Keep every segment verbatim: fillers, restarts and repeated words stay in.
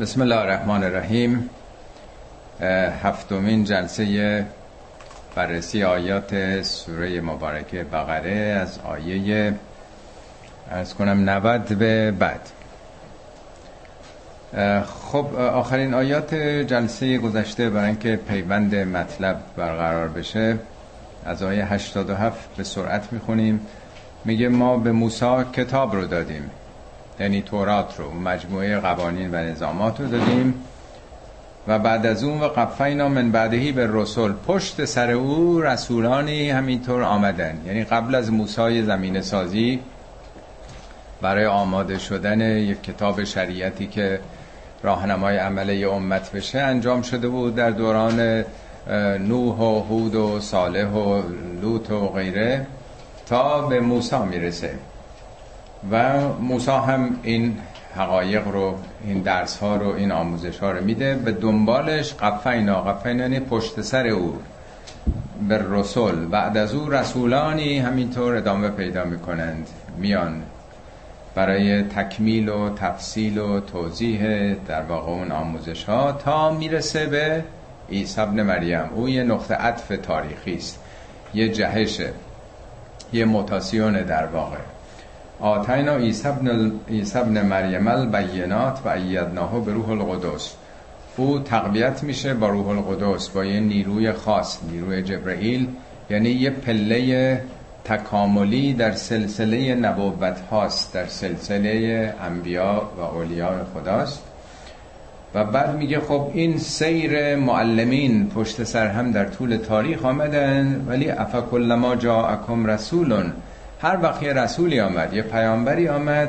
بسم الله الرحمن الرحیم. هفتمین جلسه بررسی آیات سوره مبارکه بقره از آیه از کنم نود به بعد. خب آخرین آیات جلسه گذشته برای اینکه پیوند مطلب برقرار بشه از آیه هشتاد و هفت به سرعت میخونیم. میگه ما به موسی کتاب رو دادیم، یعنی تورات رو، مجموعه قوانین و نظامات رو دادیم، و بعد از اون و قفینا من بعدهی به رسول، پشت سر او رسولانی همینطور آمدن. یعنی قبل از موسی زمین سازی برای آماده شدن یک کتاب شریعتی که راهنمای عمل امت بشه انجام شده بود در دوران نوح و هود و صالح و لوط و غیره تا به موسی میرسه. و موسی هم این حقایق رو، این درس ها رو، این آموزش ها رو میده. به دنبالش قفینا، قفینا یعنی پشت سر او، به رسول، بعد از او رسولانی همینطور ادامه پیدا میکنند، میان برای تکمیل و تفصیل و توضیح در واقع اون آموزش ها تا میرسه به عیسی ابن مریم. او یه نقطه عطف تاریخی است، یه جهشه، یه موتاسیون در واقع. آتینا عیسی ابن مریم البینات و ایدناه به روح القدس. او تقویت میشه با روح القدس، با یه نیروی خاص، نیروی جبرئیل، یعنی یه پله تکاملی در سلسله نبوت هاست، در سلسله انبیا و اولیاء خداست. و بعد میگه خب این سیر معلمین پشت سر هم در طول تاریخ آمدن، ولی افکلما جاءکم رسولون، هر وقت یه رسولی آمد، یه پیامبری آمد،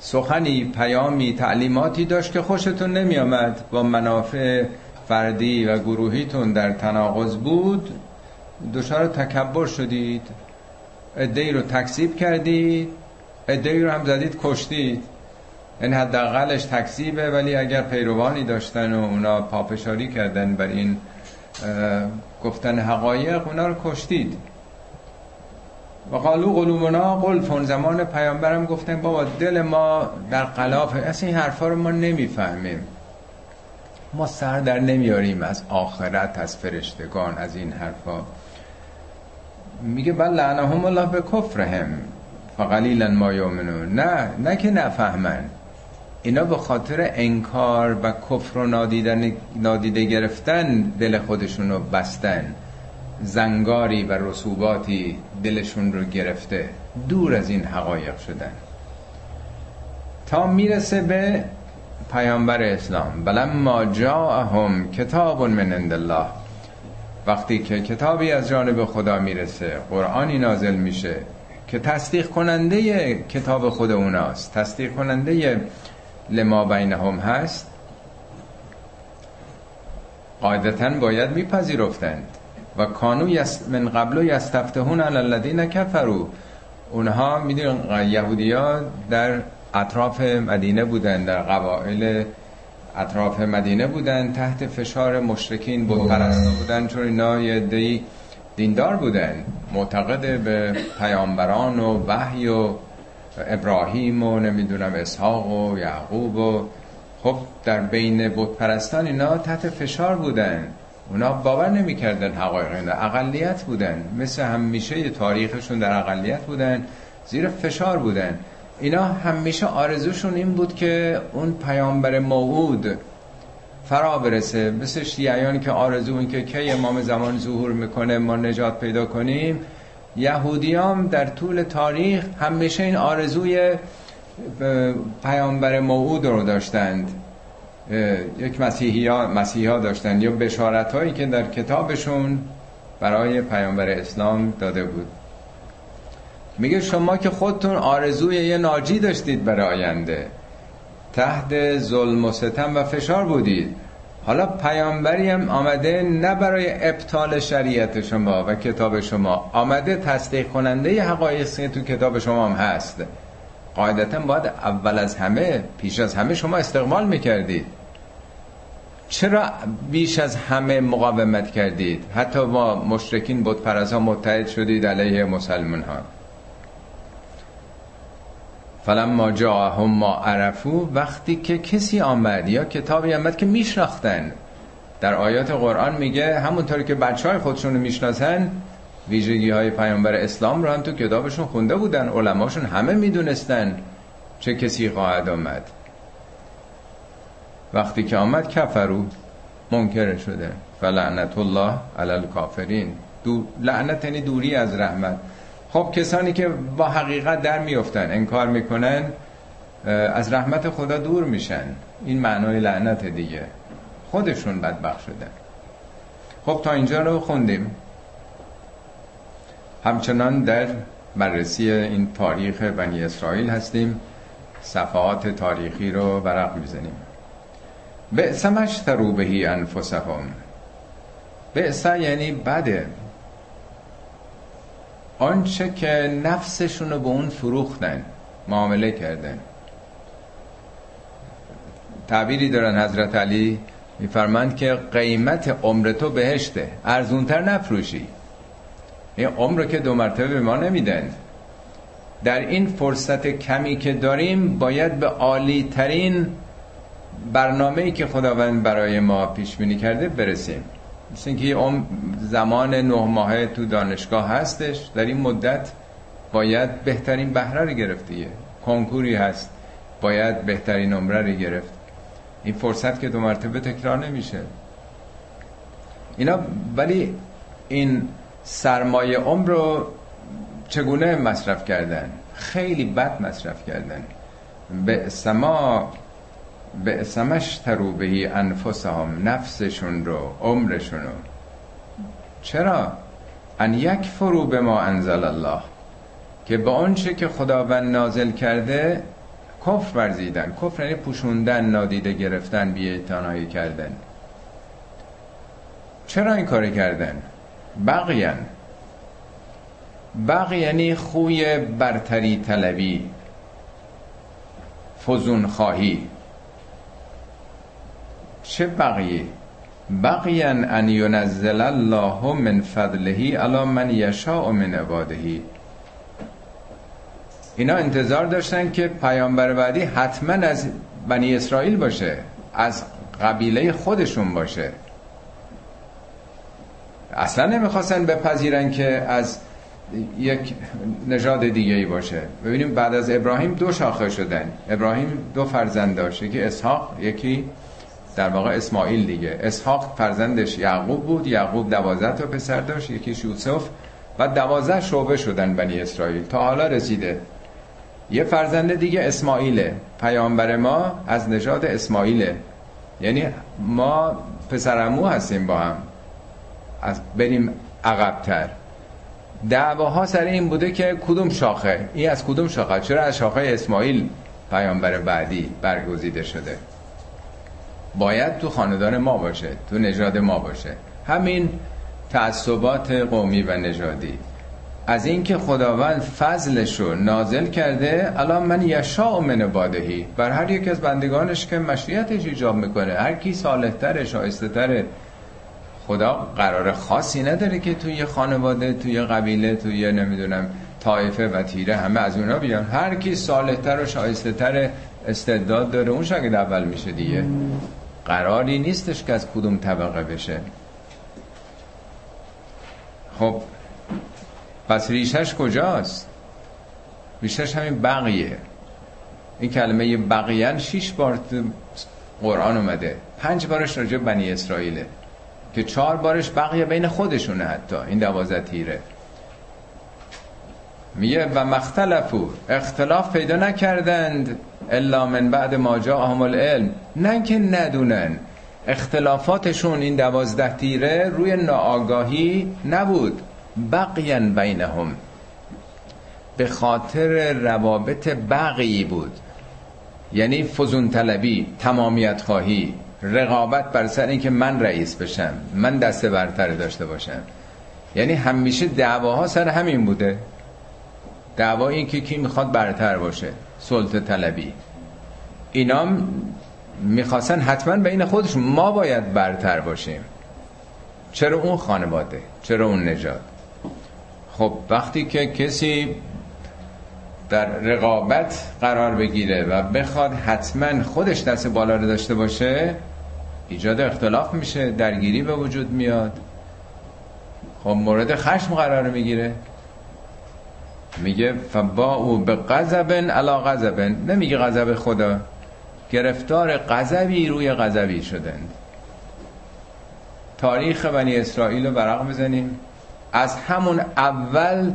سخنی، پیامی، تعلیماتی داشت که خوشتون نمی آمد، با منافع فردی و گروهیتون در تناقض بود، دچار تکبر شدید، عده‌ای رو تکذیب کردید، عده‌ای رو هم زدید کشتید. این حداقلش تکذیبه، ولی اگر پیروانی داشتن و اونا پاپشاری کردن بر این گفتن حقایق، اونا رو کشتید. و قالو قلوبنا قلفون، زمان پیامبرم گفتن بابا دل ما در غلافه، اصلا این حرفا رو ما نمیفهمیم، ما سر در نمیاریم از آخرت، از فرشتگان، از این حرفا. میگه بل لعنهم الله به کفرهم فقلیلا ما یؤمنون، نه نه که نفهمن، اینا به خاطر انکار و کفر و نادیدن، نادیده گرفتن دل خودشون رو بستن، زنگاری و رسوباتی دلشون رو گرفته، دور از این حقایق شدن. تا میرسه به پیامبر اسلام، بلما جاءهم کتاب من عند الله، وقتی که کتابی از جانب خدا میرسه، قرآنی نازل میشه که تصدیق کننده کتاب خود اوناست، تصدیق کننده لما بینهم هست، قاعدتاً باید میپذیرفتند. و کانو یست من قبلو یستفتحون علی الذین کفروا، اونها میدونن یهودیان در اطراف مدینه بودن، در قبایل اطراف مدینه بودن، تحت فشار مشرکین بت پرستا بودن، چون اینا یه عده‌ای دیندار بودن، معتقد به پیامبران و وحی و ابراهیم و نمیدونم اسحاق و یعقوب و خب در بین بت پرستان اینا تحت فشار بودن، اونا باور نمی کردن حقایق اینا، اقلیت بودن، مثل همیشه تاریخشون در اقلیت بودن، زیر فشار بودن. اینا همیشه آرزوشون این بود که اون پیامبر موعود فرا برسه، مثل شیعیان که آرزو این که کی امام زمان ظهور میکنه ما نجات پیدا کنیم. یهودیان در طول تاریخ همیشه این آرزوی پیامبر موعود رو داشتند، یک مسیحی‌ها مسیحا داشتن، یا بشارت‌هایی که در کتابشون برای پیامبر اسلام داده بود. میگه شما که خودتون آرزوی یه ناجی داشتید برای آینده، تحت ظلم و ستم و فشار بودید، حالا پیامبری هم آمده نه برای ابطال شریعت شما و کتاب شما، آمده تصدیق کننده حقایقی تو کتاب شما هم هست. قاعدتاً باید اول از همه، پیش از همه شما استقبال میکردید. چرا بیش از همه مقاومت کردید؟ حتی با مشرکین بت پرست‌ها متحد شدید علیه مسلمان ها. فلما جاءهم ما عرفوا، وقتی که کسی آمد یا کتابی آمد که میشناختن. در آیات قرآن میگه همونطوری که بچهای خودشون رو میشناسن، ویژگی‌های پیامبر اسلام رو هم تو کتابشون خونده بودن، علماشون همه میدونستن چه کسی خواهد آمد. وقتی که آمد کفرو، منکر شده. فلعنت الله علی الکافرین، دو لعنت یعنی دوری از رحمت. خب کسانی که با حقیقت در میافتن، انکار میکنن، از رحمت خدا دور میشن. این معنای لعنت دیگه، خودشون بدبخت شدن. خب تا اینجا رو خوندیم. همچنان در بررسی این تاریخ بنی اسرائیل هستیم، صفحات تاریخی رو ورق میزنیم. بئس ما اشتروا به انفسهم. بئس یعنی بده، آنچه که نفسشون رو به اون فروختن، معامله کردن. تعبیری دارن حضرت علی میفرمایند که قیمت عمر تو بهشته، ارزونتر نفروشی. این عمر که دو مرتبه به ما نمیدن. در این فرصت کمی که داریم باید به عالی ترین برنامه‌ای که خداوند برای ما پیش بینی کرده برسیم. مثل اینکه اون زمان نه ماهه تو دانشگاه هستش، در این مدت باید بهترین بهره رو گرفت دیگه. کنکوری هست، باید بهترین نمره رو گرفت. این فرصت که دو مرتبه تکرار نمیشه اینا. ولی این سرمایه عمر رو چگونه مصرف کردن؟ خیلی بد مصرف کردن. به سما به اسمش تروبهی انفسهم، نفسشون رو، عمرشون رو. چرا؟ ان یک فرو به ما انزل الله، که با آنچه که خداوند نازل کرده کفر ورزیدن. کفر یعنی پوشوندن، نادیده گرفتن، بی‌اعتنایی کردن. چرا این کار کردن؟ بغیاً. بغی یعنی خوی برتری طلبی، فزون خواهی. چه بقیه؟ بقیاً ان ینزل الله من فضله علی من یشاء من عباده. اینا انتظار داشتن که پیامبر بعدی حتما از بنی اسرائیل باشه، از قبیله خودشون باشه. اصلا نمیخواستن بپذیرن که از یک نژاد دیگه‌ای باشه. ببینیم بعد از ابراهیم دو شاخه شدن. ابراهیم دو فرزند داشت، یکی اسحاق، یکی در واقع اسماعیل دیگه. اسحاق فرزندش یعقوب بود، یعقوب دوازده تا پسر داشت، یکیش یوسف، و دوازده شعبه شدن بنی اسرائیل تا حالا رسیده. یه فرزند دیگه اسماعیله، پیامبر ما از نژاد اسماعیله، یعنی ما پسر عمو هستیم با هم، از بریم عقب‌تر. دعواها سر این بوده که کدوم شاخه، این از کدوم شاخه، چرا از شاخه اسماعیل پیامبر بعدی برگزیده شده، باید تو خاندان ما باشه، تو نژاد ما باشه. همین تعصبات قومی و نژادی. از اینکه خداوند فضلشو نازل کرده، الان من یشاء من عبادهی، بر هر یک از بندگانش که مشیتش ایجاب میکنه. هر کی صالح‌تر، شایسته‌تر، خدا قرار خاصی نداره که توی خانواده، توی قبیله، توی نمیدونم طایفه و تیره همه از اونا بیان. هر کی صالح‌تر و شایسته‌تر، استعداد داره، اون شاگرد اول میشه دیگه. قراری نیستش که از کدوم طبقه بشه. خب پس ریشش کجاست؟ ریشش همین بقیه. این کلمه بقیه شش بار قرآن اومده، پنج بارش راجع بنی اسرائیله، که چهار بارش بقیه بین خودشونه. حتی این دوازده تیره میگه و مختلفو، اختلاف پیدا نکردند الا من بعد ما جاءهم العلم، نه که ندونن. اختلافاتشون این دوازده تیره روی ناآگاهی نبود. بقیاً بینهم، به خاطر روابط بقی بود، یعنی فزون طلبی، تمامیت خواهی، رقابت بر سر اینکه من رئیس بشم، من دسته برتر داشته باشم. یعنی همیشه دعواها سر همین بوده، دعوا این که کی میخواد برتر باشه، سلطه طلبی. اینام میخواستن حتما بین خودش ما باید برتر باشیم، چرا اون خانواده، چرا اون نژاد. خب وقتی که کسی در رقابت قرار بگیره و بخواد حتما خودش دست بالا رو داشته باشه، ایجاد اختلاف میشه، درگیری به وجود میاد، خب مورد خشم قرار میگیره. میگه فباءوا بغضب علی غضب، نمیگه غضب خدا، گرفتار غضبی روی غضبی شدند. تاریخ بنی اسرائیل رو ورق بزنیم، از همون اول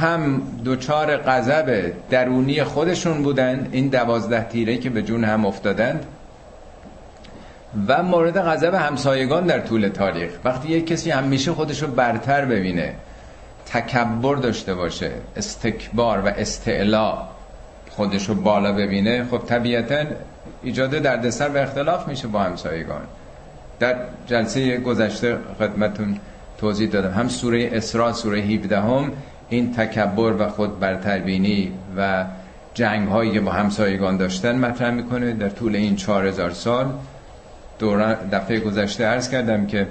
هم دوچار غضب درونی خودشون بودن، این دوازده تیره که به جون هم افتادند، و مورد غضب همسایگان در طول تاریخ. وقتی یک کسی همیشه خودشو برتر ببینه، تکبر داشته باشه، استکبار و استعلا، خودشو بالا ببینه، خب طبیعتا ایجاد دردسر و اختلاف میشه با همسایگان. در جلسه گذشته خدمتون توضیح دادم، هم سوره اسرا سوره هفده هم این تکبر و خود برتربینی و جنگ هایی که با همسایگان داشتن مطرح میکنه در طول این چهار هزار سال. دوران دفعه گذشته عرض کردم که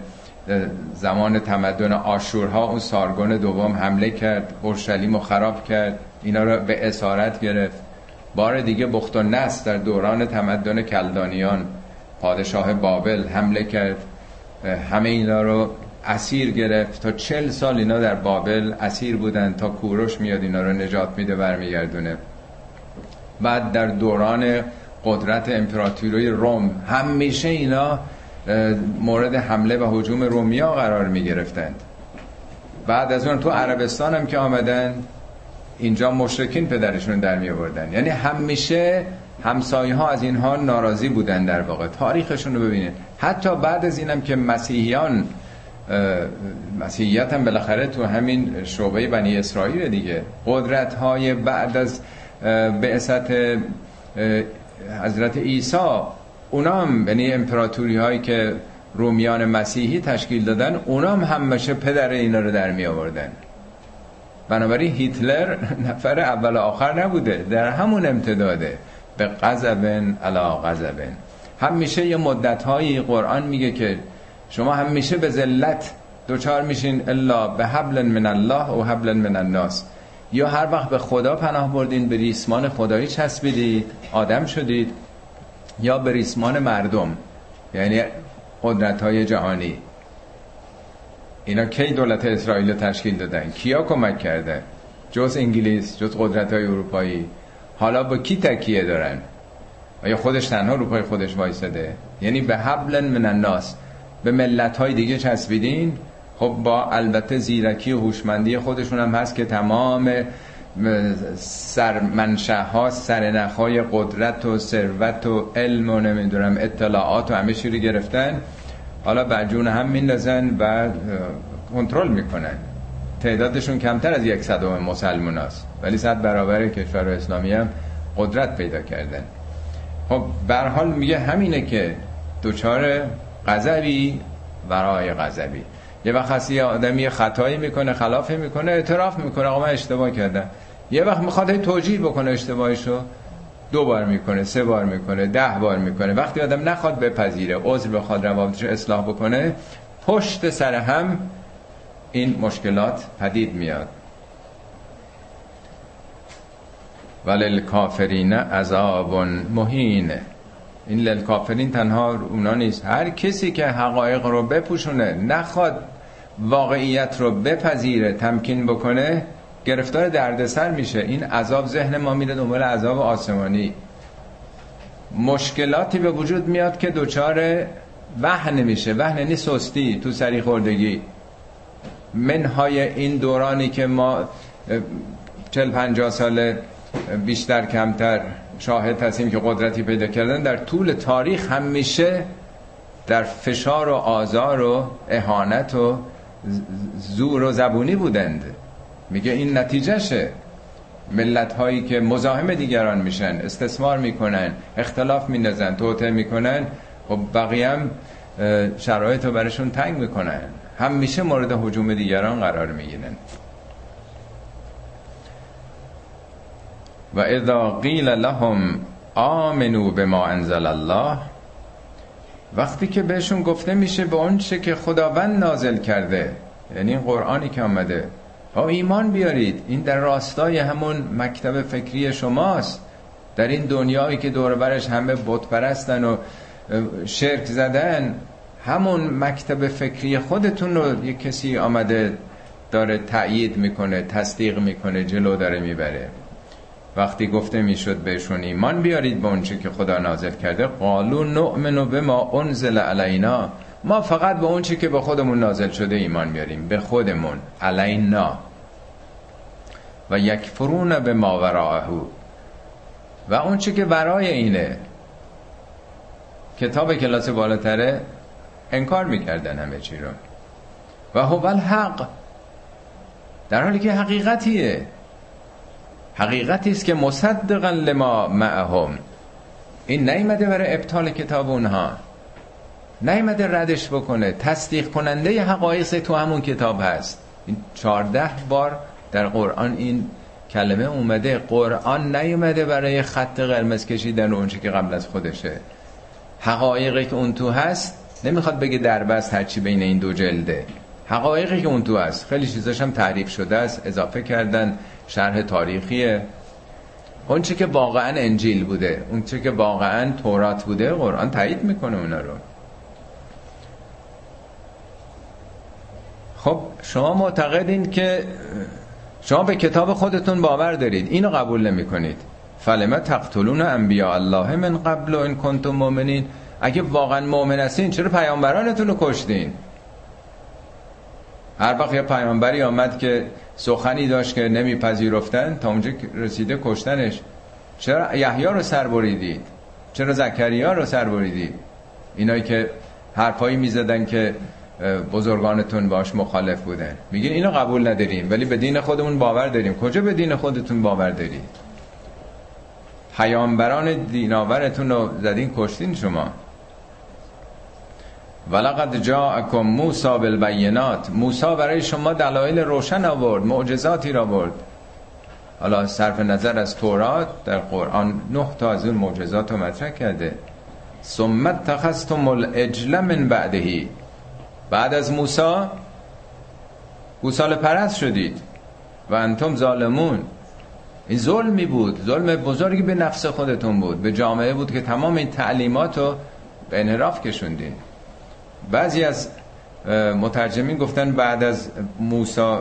زمان تمدن آشورها اون سارگون دوم حمله کرد، اورشلیم رو خراب کرد، اینا رو به اسارت گرفت. بار دیگه بخت و نصر در دوران تمدن کلدانیان پادشاه بابل حمله کرد، همه اینا رو اسیر گرفت. تا چل سال اینا در بابل اسیر بودن تا کوروش میاد اینا رو نجات میده برمیگردونه. بعد در دوران قدرت امپراتوری روم همیشه اینا مورد حمله و هجوم رومیا قرار می گرفتند. بعد از اون تو عربستان هم که آمدن، اینجا مشرکین پدرشون در می آوردن. یعنی همیشه همسایه ها از اینها ناراضی بودن، در واقع تاریخشون رو ببینید. حتی بعد از اینم که مسیحیان، مسیحیت هم بالاخره تو همین شعبه بنی اسرائیل دیگه، قدرت های بعد از بعثت حضرت عیسی، اونام یعنی امپراتوری هایی که رومیان مسیحی تشکیل دادن، اونام همشه پدر اینا رو در می آوردن. بنابراین هیتلر نفر اول و آخر نبوده، در همون امتداده به غضبن علی غضبن. همیشه یه مدت هایی قرآن میگه که شما همیشه به ذلت دوچار میشین، الا به حبل من الله و حبل من الناس، یا هر وقت به خدا پناه بردین، به ریسمان خدایی چسبیدید، آدم شدید، یا به ریسمان مردم یعنی قدرت‌های جهانی. اینا کی دولت اسرائیل رو تشکیل دادن؟ کیا کمک کرده؟ جز انگلیس، جز قدرت‌های اروپایی. حالا با کی تکیه دارن؟ آیا خودش تنها رو پای خودش وایساده؟ یعنی به حبل من الناس، به ملت‌های دیگه چسبیدین. خب با البته زیرکی و هوشمندی خودشون هم هست که تمام سرمنشه ها، سرنخهای قدرت و ثروت و علم و نمیدونم اطلاعات و همه چی رو گرفتن، حالا برجون هم میندازن و کنترل میکنن. تعدادشون کمتر از یک صدم مسلمان هست، ولی صد برابر کشور اسلامی هم قدرت پیدا کردن. خب به هر حال میگه همینه که دوچار غضبی ورای غضبی. یه وقت هستی یه آدمی خطایی میکنه، خلافی میکنه، اعتراف میکنه آقا من اشتباه کردم. یه وقت میخواد توجیه بکنه اشتباهشو، دو بار میکنه، سه بار میکنه، ده بار میکنه. وقتی آدم نخواد بپذیره، عذر بخواد، روابطش اصلاح بکنه، پشت سر هم این مشکلات پدید میاد. وللکافرین عذاب مهین. این للکافرین تنها اونا نیست، هر کسی که حقایق رو بپوشونه، نخواد واقعیت رو بپذیره، تمکین بکنه، گرفتار دردسر میشه. این عذاب، ذهن ما میره دنبال عذاب آسمانی. مشکلاتی به وجود میاد که دوچار وهن میشه. وهن یعنی سستی، تو سری خوردگی. منهای این دورانی که ما چل پنجاه سال بیشتر کمتر شاهد هستیم که قدرتی پیدا کردن، در طول تاریخ همیشه در فشار و آزار و اهانت و زور و زبونی بودند. میگه این نتیجهشه، ملت هایی که مزاحم دیگران میشن، استثمار میکنن، اختلاف میندازن، توطئه میکنن، و بقیه هم شرایط رو برشون تنگ میکنن، همیشه مورد هجوم دیگران قرار میگیرن. و اذا قیل لهم آمنوا بما انزل الله، وقتی که بهشون گفته میشه به اون چه که خداوند نازل کرده، یعنی قرآنی که آمده، ها ایمان بیارید. این در راستای همون مکتب فکری شماست. در این دنیایی که دور و برش همه بت پرستن و شرک زدن، همون مکتب فکری خودتون رو یک کسی آمده داره تأیید میکنه، تصدیق میکنه، جلو داره میبره. وقتی گفته میشد بهشون ایمان بیارید به اون چه که خدا نازل کرده، قالو نؤمنو به ما انزل علینا، ما فقط به اون چه که به خودمون نازل شده ایمان بیاریم، به خودمون، علینا. و یکفرون به ما وراءه، و اون چه که ورای اینه، کتاب کلاس بالاتره، انکار میکردن همه چی رو. و هو الحق، در حالی که حقیقتیه، حقیقتی است که مصدقا لما معهم. این نیامده برای ابطال کتاب اونها، نیامده ردش بکنه، تصدیق کننده حقایق تو همون کتاب هست. این چهارده بار در قرآن این کلمه اومده. قرآن نیامده برای خط قرمز کشیدن اون چیزی که قبل از خودشه. حقایقی که اون تو هست نمیخواد بگه دربست هرچی بین این دو جلده. حقایقی که اون تو هست، خیلی چیزاش هم تعریف شده است، اضافه کردن، شرح تاریخیه. اون چه که واقعا انجیل بوده، اون چه که واقعا تورات بوده، قرآن تایید میکنه اونا رو. خب شما معتقدین که شما به کتاب خودتون باور دارید، اینو قبول نمیکنید. فلما تقتلون انبیاء الله من قبل ان کنتم مؤمنین، اگه واقعا مؤمن هستین چرا پیامبرانتون رو کشتین؟ هر وقت یه پیامبری آمد که سخنی داشت که نمیپذیرفتن، تا اونجا رسیده کشتنش. چرا یحیی رو سر بریدید؟ چرا زکریا رو سر بریدید؟ اینایی که حرفایی میزدن که بزرگانتون باش مخالف بودن، میگین اینو قبول نداریم ولی به دین خودمون باور داریم. کجا به دین خودتون باور دارید؟ پیامبران دیناورتون رو زدین، کشتین شما. ولقد جاءکم موسی بالبینات، موسی برای شما دلایل روشن آورد، معجزاتی را آورد. حالا صرف نظر از تورات، در قرآن نه تا از اون معجزات رو مطرح کرده. ثم اتخذتم العجل من بعده، بعد از موسی گوساله پرست شدید. و انتم ظالمون، این ظلمی بود، ظلم بزرگی به نفس خودتون بود، به جامعه بود که تمام این تعلیمات رو به انحراف کشوندین. بعضی از مترجمین گفتن بعد از موسی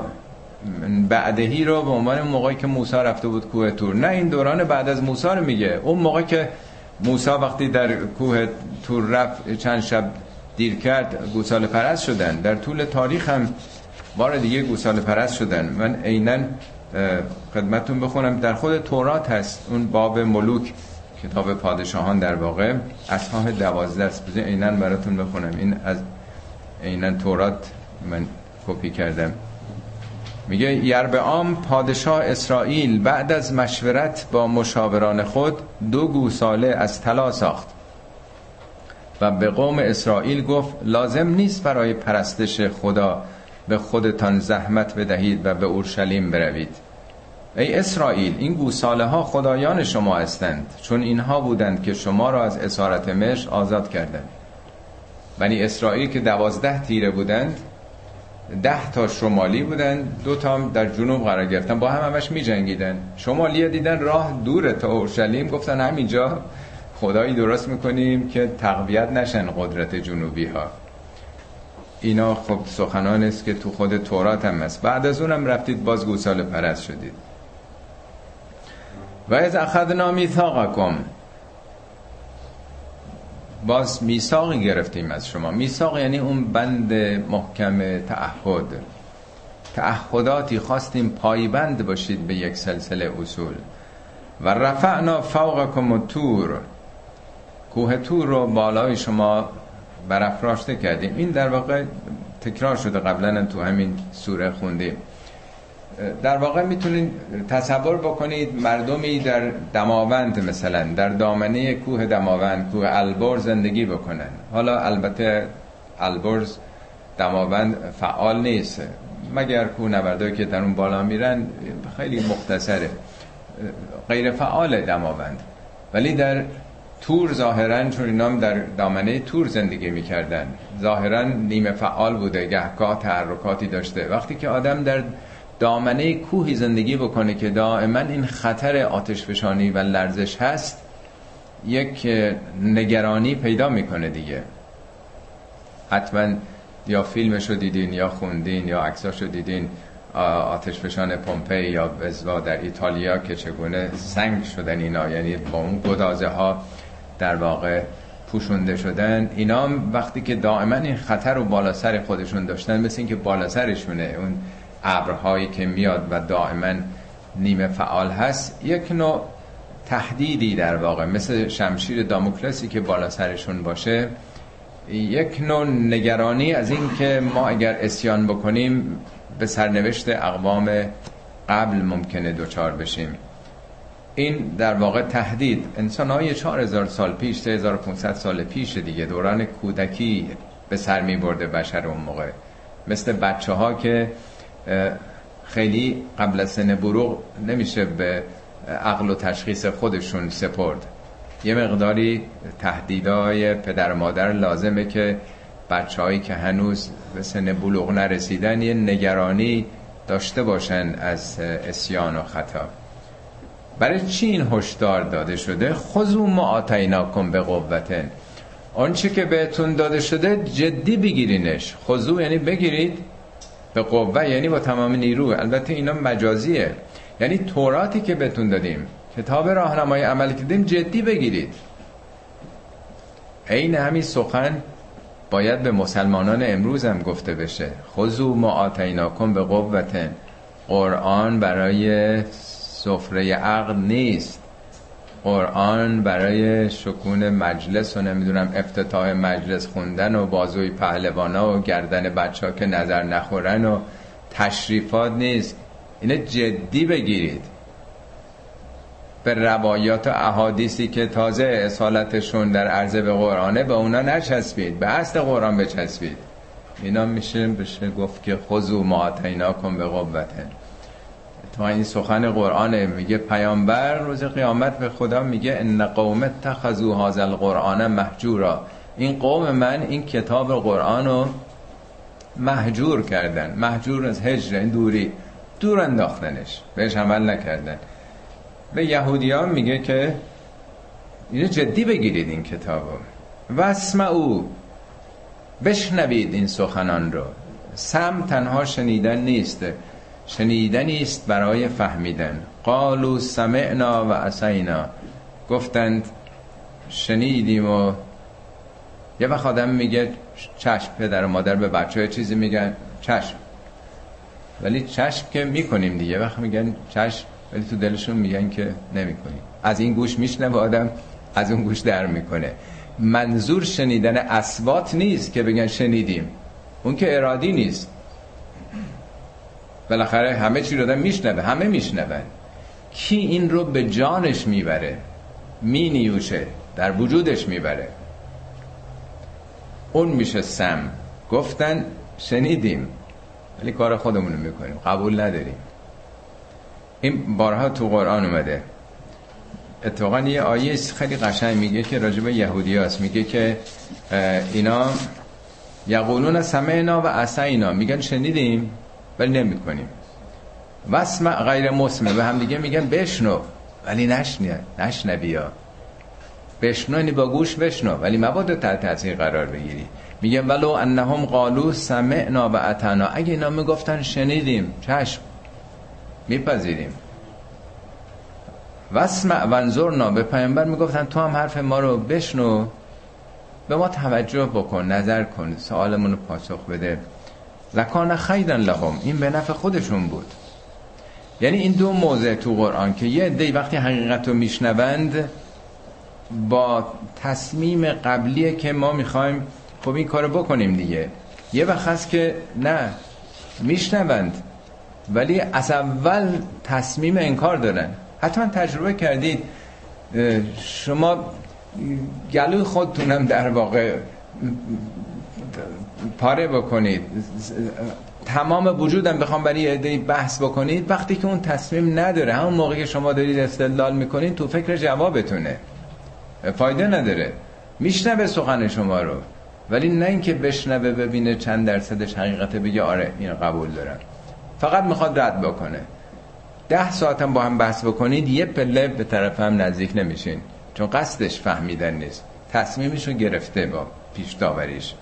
بعدهی رو به عنوان موقعی که موسی رفته بود کوه طور. نه، این دوران بعد از موسی رو میگه. اون موقع که موسی وقتی در کوه طور رفت، چند شب دیر کرد، گوساله پرست شدن. در طول تاریخ هم بار دیگه گوساله پرست شدن. من عیناً خدمتتون بخونم، در خود تورات هست، اون باب ملوک، کتاب پادشاهان در واقع، اصحاح دوازده است. بذارید عیناً براتون بخونم، این از عیناً تورات من کپی کردم. میگه یربعام پادشاه اسرائیل بعد از مشورت با مشاوران خود دو گوساله از طلا ساخت و به قوم اسرائیل گفت لازم نیست برای پرستش خدا به خودتان زحمت بدهید و به اورشلیم بروید. ای اسرائیل، این گوساله ها خدایان شما هستند، چون اینها بودند که شما را از اسارت مصر آزاد کردند. بنی اسرائیل که دوازده تیره بودند، ده تا شمالی بودند، دو تا در جنوب قرار گرفتن، با هم همش می جنگیدن. شمالی دیدن راه دوره تا اورشلیم، گفتن همینجا خدایی درست میکنیم که تقویت نشن قدرت جنوبی ها. اینا خب سخنان است که تو خود تورات هم است. بعد از اونم رفتید باز گوساله پرست شدید. و از اخذنا میثاقکم، باز میثاق گرفتیم از شما. میثاق یعنی اون بند محکم تعهد، تعهداتی خواستیم پایبند باشید به یک سلسله اصول. و رفعنا فوقکم الطور، کوه طور رو بالای شما برافراشته کردیم. این در واقع تکرار شده، قبلا تو همین سوره خوندیم. در واقع میتونید تصور بکنید مردمی در دماوند، مثلا در دامنه کوه دماوند، کوه البرز زندگی بکنن. حالا البته البرز دماوند فعال نیست، مگر کوه نوردایی که در اون بالا میرن خیلی مختصره، غیر فعال دماوند. ولی در تور ظاهرن، چون اینا هم در دامنه تور زندگی میکردن، ظاهرن نیمه فعال بوده، گهگاه تحرکاتی داشته. وقتی که آدم در دامنه کوهی زندگی بکنه که دائما این خطر آتشفشانی و لرزش هست، یک نگرانی پیدا میکنه دیگه. حتما یا فیلمش رو دیدین یا خوندین یا عکساش رو دیدین، آتشفشان پومپئی یا وزوا در ایتالیا که چگونه سنگ شدن اینا، یعنی با اون گدازه ها در واقع پوشونده شدن. اینا وقتی که دائما این خطر رو بالا سر خودشون داشتن، مثل این که بالا سرشونه اون ابرهایی که میاد و دائما نیمه فعال هست، یک نوع تهدیدی در واقع، مثل شمشیر داموکلسی که بالا سرشون باشه، یک نوع نگرانی از این که ما اگر عصیان بکنیم به سرنوشت اقوام قبل ممکنه دوچار بشیم. این در واقع تهدید انسان‌های چهار هزار سال پیش، سه هزار و پانصد سال پیش دیگه، دوران کودکی به سر می برده بشر اون موقع، مثل بچه‌ها که خیلی قبل از سن بلوغ نمیشه به عقل و تشخیص خودشون سپرد. یه مقداری تهدیدهای پدر و مادر لازمه که بچه‌هایی که هنوز به سن بلوغ نرسیدن یه نگرانی داشته باشن از عصیان و خطا. برای چی این هشدار داده شده؟ خذوا ما آتیناکم به قوتن، آنچه که بهتون داده شده جدی بگیرینش. خذوا یعنی بگیرید، به قوه یعنی با تمام نیرو. البته اینا مجازیه، یعنی توراتی که بهتون دادیم، کتاب راهنمای عمل که دیم، جدی بگیرید. عین همین سخن باید به مسلمانان امروز هم گفته بشه. خذوا ما آتیناکم به قوتن. قرآن برای سفره عقد نیست، قرآن برای شکون مجلس و نمیدونم افتتاح مجلس خوندن و بازوی پهلوانا و گردن بچه ها که نظر نخورن و تشریفات نیست. اینه جدی بگیرید. به روایات و احادیثی که تازه اصالتشون در عرضه به قرآنه به اونا نچسبید، به اصل قرآن بچسبید. اینا میشه بشه گفت که خذوا ما آتیناکم به قوتن. تا این سخن قرآنه. میگه پیامبر روز قیامت به خدا میگه ان قوم اتخذوا هذا القرآن مهجورا، این قوم من این کتاب قرآن رو مهجور کردن. مهجور از هجر، این دوری، دور انداختنش، بهش عمل نکردن. به یهودیان میگه که اینو جدی بگیرید این کتابو، واسمعوا، بشنوید این سخنان رو. سم تنها شنیدن نیست، شنیدنی است برای فهمیدن. قالوا سمعنا و عصینا، گفتند شنیدیم و یه وقت آدم میگه چشم، پدر و مادر به بچه چیزی میگن چشم، ولی چشم که میکنیم دیگه. وقت میگن چشم ولی تو دلشون میگن که نمیکنیم. از این گوش میشنوه آدم، از اون گوش در میکنه. منظور شنیدن اصوات نیست که بگن شنیدیم، اون که ارادی نیست. بالاخره همه چی رو آدم میشنوه، همه میشنون. کی این رو به جانش میبره، مینیوشه، در وجودش میبره، اون میشه سم. گفتن شنیدیم ولی کار خودمون رو میکنیم، قبول نداریم. این بارها تو قرآن اومده. اتفاقا یه آیه خیلی قشنگ میگه که راجب یهودی هست، میگه که اینا یقولون سمعنا و عصینا، میگن شنیدیم ولی نمی کنیم. واسمع غیر مسمع، به هم دیگه میگن بشنو ولی نشنیه، نشنویا. بشنو یعنی با گوش بشنو ولی مبادا تحت تاثیر قرار بگیری. میگن ولو انهم قالوا سمعنا و اطعنا، اگه اینا میگفتن شنیدیم، چشم، میپذیریم. واسمع وانظرنا، به پیامبر میگفتن تو هم حرف ما رو بشنو، به ما توجه بکن، نظر کن، سوالمون رو پاسخ بده. لکان خیرا لهم، این به نفع خودشون بود. یعنی این دو موضع تو قرآن که یه عده‌ای وقتی حقیقت رو میشنوند با تصمیم قبلیه که ما میخوایم خب این کارو بکنیم دیگه، یه وقت هست که نه، میشنوند ولی از اول تصمیم انکار دارن. حتما تجربه کردید شما، گلوی خودتونم در واقع پاره بکنید، تمام وجودم بخوام برای ایده بحث بکنید، وقتی که اون تصمیم نداره، همون موقعی که شما دارید استدلال میکنید تو فکر جوابتونه، فایده نداره. میشنوه سخن شما رو ولی نه اینکه بشنوه ببینه چند درصدش حقیقته، بگه آره اینو قبول دارم. فقط میخواد رد بکنه. ده ساعت هم با هم بحث بکنید یه پله به طرف هم نزدیک نمیشین، چون قصدش فهمیدن نیست، تصمیمشو گرفته با پیش داوریش.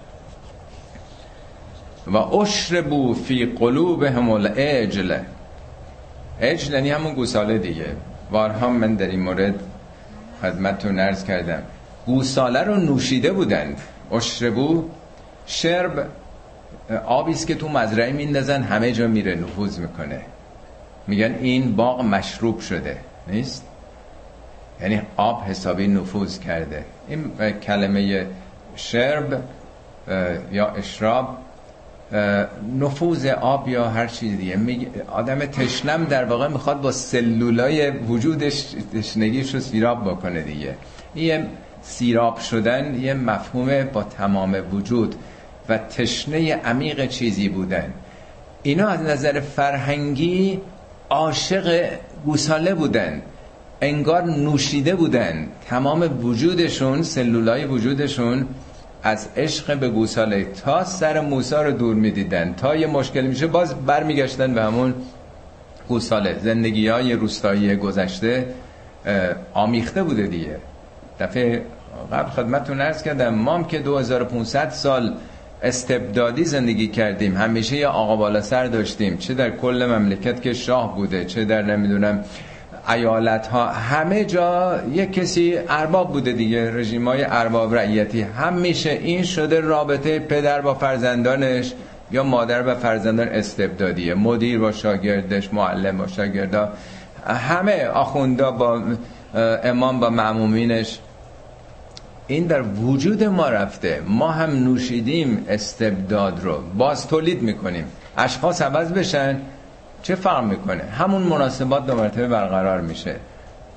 و اشربو فی قلوبهم العجل، عجل یعنی همون گوساله دیگه. بارها من در این مورد خدمتتون عرض کردم، گوساله رو نوشیده بودند. اشربو، شرب آبی است که تو مزرعه میندازن همه جا میره نفوذ میکنه، میگن این باغ مشروب شده، نیست؟ یعنی آب حسابی نفوذ کرده. این کلمه شرب یا اشراب، نفوذ آب یا هر چیز دیگه. آدم تشنم در واقع میخواد با سلولای وجودش تشنگیش رو سیراب بکنه دیگه. این سیراب شدن یه مفهوم با تمام وجود و تشنه عمیق چیزی بودن. اینا از نظر فرهنگی عاشق گوساله بودن، انگار نوشیده بودن، تمام وجودشون، سلولای وجودشون از عشق به گوساله. تا سر موسی رو دور میدیدن، تا یه مشکل میشه باز برمیگشتن به همون گوساله. زندگی های روستایی گذشته آمیخته بوده دیگه. دفعه قبل خدمتتون عرض کردم مام که دو هزار و پانصد سال استبدادی زندگی کردیم، همیشه یه آقا بالا سر داشتیم، چه در کل مملکت که شاه بوده، چه در نمیدونم ایالت ها، همه جا یه کسی ارباب بوده دیگه. رژیمای ارباب رعیتی همیشه این شده، رابطه پدر با فرزندانش یا مادر با فرزندان استبدادیه، مدیر با شاگردش، معلم با شاگردا، همه آخوندا با امام با معمومینش. این در وجود ما رفته، ما هم نوشیدیم استبداد رو، باز تولید میکنیم. اشخاص عوض بشن چه فرق میکنه؟ همون مناسبات دو مرتبه برقرار میشه،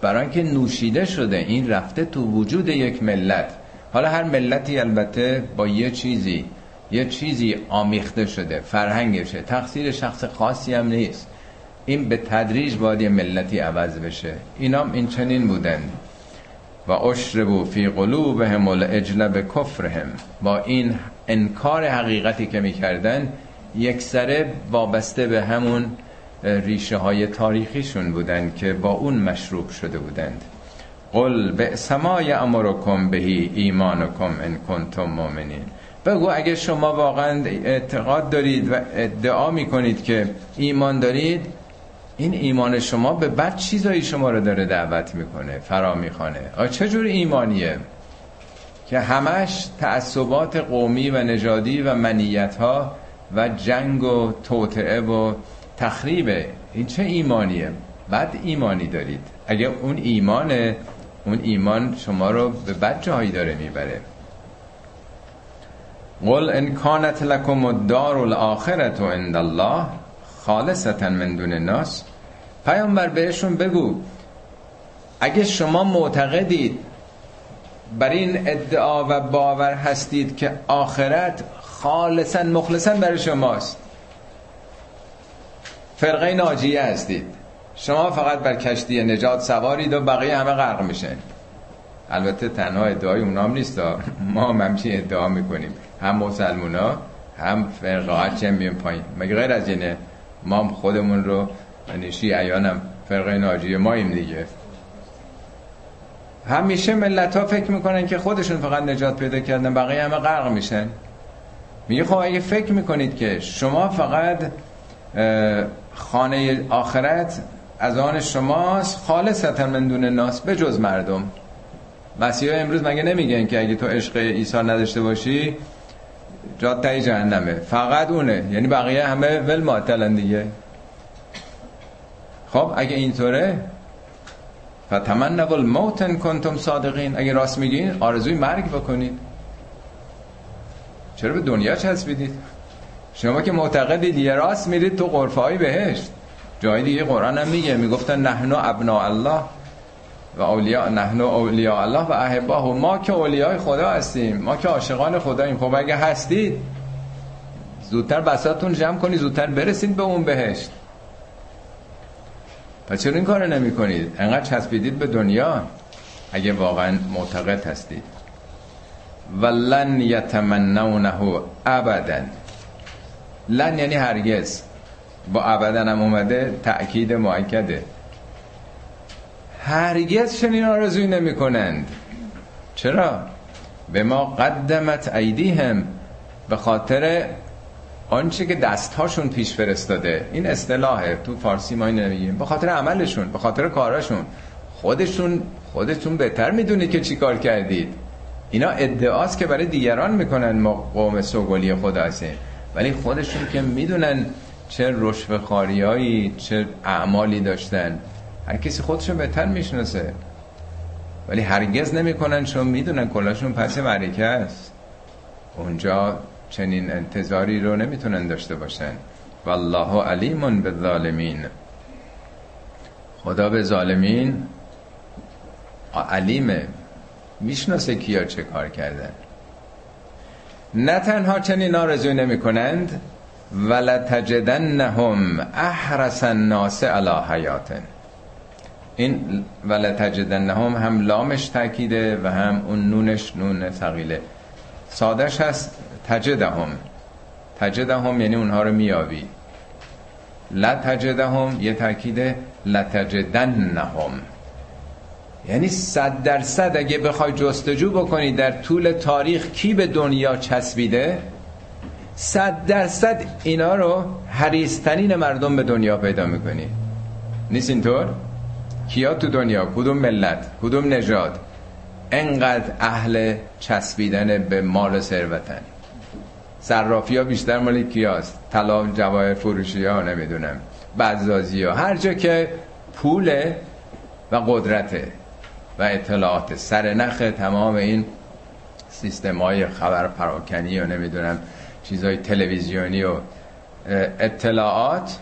برای اینکه نوشیده شده، این رفته تو وجود یک ملت. حالا هر ملتی البته با یه چیزی یه چیزی آمیخته شده، فرهنگشه، تقصیر شخص خاصی هم نیست، این به تدریج باید یه ملتی عوض بشه. اینام این چنین بودن. و اشربو فی قلوبهم العجل بکفرهم، با این انکار حقیقتی که میکردن یک سره وابسته به همون ریشه های تاریخیشون بودند که با اون مشروب شده بودند. قل بئس ما یأمرکم به ایمانکم ان کنتم مؤمنین، بگو اگه شما واقعا اعتقاد دارید و ادعا میکنید که ایمان دارید، این ایمان شما به بد چیزایی شما رو داره دعوت میکنه، فرا میخونه. آ چه جور ایمانیه که همش تعصبات قومی و نژادی و منیت ها و جنگ و توطئه و تخریبه؟ این چه ایمانیه؟ بد ایمانی دارید. اگه اون ایمانه، اون ایمان شما رو به بد جایی داره میبره. قل ان کانت لکم الدار الاخرة عند الله خالصة من دون الناس، پیامبر بهشون بگو اگه شما معتقدید بر این ادعا و باور هستید که آخرت خالصا مخلصا برای شماست، فرقه ناجیه هستید، شما فقط بر کشتی نجات سوارید و بقیه همه غرق میشن. البته تنها ادعای اونام نیست، ما هم همچین ادعا میکنیم، هم مسلمون ها هم فرقه ها چه میان پایین، مگه غیر از اینه؟ ما هم خودمون رو شیعیانم فرقه ناجیه ماییم دیگه. همیشه ملت ها فکر میکنن که خودشون فقط نجات پیدا کردن، بقیه همه غرق میشن. میگه خب اگه فکر میکنید که شما فقط خانه آخرت از آن شماست، خالصتا من دون الناس، به جز مردم. مسیحا امروز مگه نمیگن که اگه تو عشق عیسی نداشته باشی جات ته جهنمه، فقط اونه، یعنی بقیه همه ول معطلن دیگه. خب اگه اینطوره فتمنوا الموت ان کنتم صادقین، اگه راست میگین آرزوی مرگ بکنید، چرا به دنیا چسبیدید؟ شما که معتقدید یه راست میرید تو غرفه‌های بهشت. جای دیگه قرآن هم میگه، میگفتن نحنو ابناء الله و اولیاء، نحنو اولیاء الله و احباه، ما که اولیای خدا هستیم، ما که عاشقان خداییم. خب اگه هستید زودتر بساتون جمع کنید، زودتر برسید به اون بهشت. پس چرا این کارو نمی‌کنید؟ انقدر چسبیدید به دنیا اگه واقعا معتقد هستید. ولن یتمنونه ابدا، لن یعنی هرگز، با ابدن هم اومده تأکید مؤکده. هرگز چنین آرزوی نمی کنند. چرا؟ به ما قدمت ایدیهم، به خاطر آنچه که دستهاشون پیش فرستاده. این اصطلاحه تو فارسی ما اینو میگیم، به خاطر عملشون، به خاطر کاراشون. خودشون خودتون بهتر میدونید که چی کار کردید. اینا ادعاست که برای دیگران میکنن ما قوم سوگلی خدا هستیم، ولی خودشون که میدونن چه رشوه‌خواریایی، چه اعمالی داشتن. هر کسی خودشون بهتر میشناسه، ولی هرگز نمیکنن، چون میدونن کلاشون پس معرکه است. اونجا چنین انتظاری رو نمیتونن داشته باشن. والله علیمون بالظالمین. خدا به ظالمین علیمه، میشناسه کیا چه کار کردن. نه تنها چنین آرزوی نمی کنند، ولتجدنهم احرص الناس علی حیات. این ولتجدنهم هم لامش تاکیده و هم اون نونش نون ثقیله. سادهش هست تجدهم، تجدهم یعنی اونها رو میابی. لا تجدهم یه تاکیده، لتجدنهم یعنی صد درصد اگه بخوای جستجو بکنی در طول تاریخ کی به دنیا چسبیده، صد درصد اینا رو حریص‌ترین مردم به دنیا پیدا میکنی. نیست اینطور؟ کیا تو دنیا، کدوم ملت، کدوم نژاد انقدر اهل چسبیدن به مال و ثروتن؟ صرافی ها بیشتر مال کیاست؟ طلا، جواهر فروشی ها، نمیدونم بزازی ها، هر جا که پوله و قدرته و اطلاعات سرنخ تمام این سیستم های خبر پراکنی و نمیدونم چیزهای تلویزیونی و اطلاعات،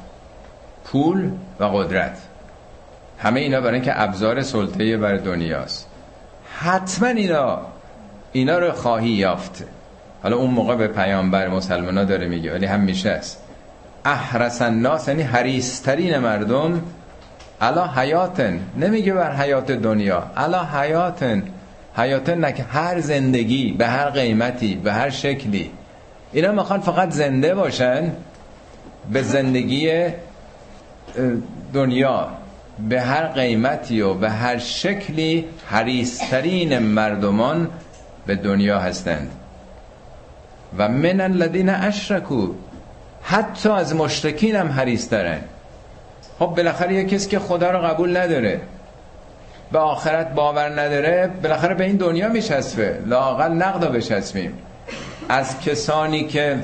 پول و قدرت، همه اینا برای اینکه ابزار سلطه بر دنیاست. حتما اینا اینا رو خواهی یافت. حالا اون موقع به پیامبر مسلمان ها داره میگه، ولی همیشه است احرص الناس یعنی حریص‌ترین مردم علا حیاتن. نمیگه بر حیات دنیا، علا حیاتن. حیاتن نکه هر زندگی به هر قیمتی به هر شکلی. اینا میخوان فقط زنده باشن، به زندگی دنیا به هر قیمتی و به هر شکلی حریص‌ترین مردمان به دنیا هستند. و من الذین اشرکوا، حتی از مشرکین هم حریص‌ترن. خب بالاخره یک کسی که خدا رو قبول نداره، به آخرت باور نداره، بالاخره به این دنیا میچسبه، لااقل نقدا بچسبیم. از کسانی که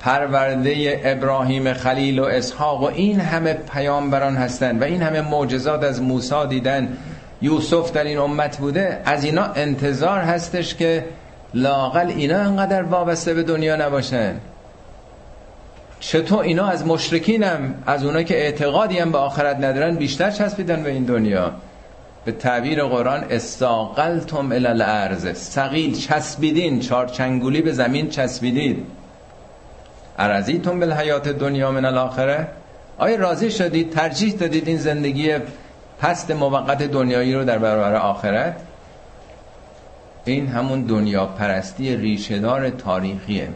پرورده ابراهیم خلیل و اسحاق و این همه پیامبران هستند و این همه معجزات از موسی دیدن، یوسف در این امت بوده، از اینا انتظار هستش که لااقل اینا انقدر وابسته به دنیا نباشن. چطور اینا از مشرکینم، از اونایی که اعتقادی هم به آخرت ندارن، بیشتر چسبیدن به این دنیا. به تعبیر قرآن استاقلتم الی الارض، ثقیل چسبیدین، چارچنگولی به زمین چسبیدید. ارضیتم بالحیات دنیا من الاخره، آیا راضی شدید، ترجیح دادید این زندگی پست موقت دنیایی رو در برابر آخرت؟ این همون دنیا پرستی ریشه‌دار تاریخیه.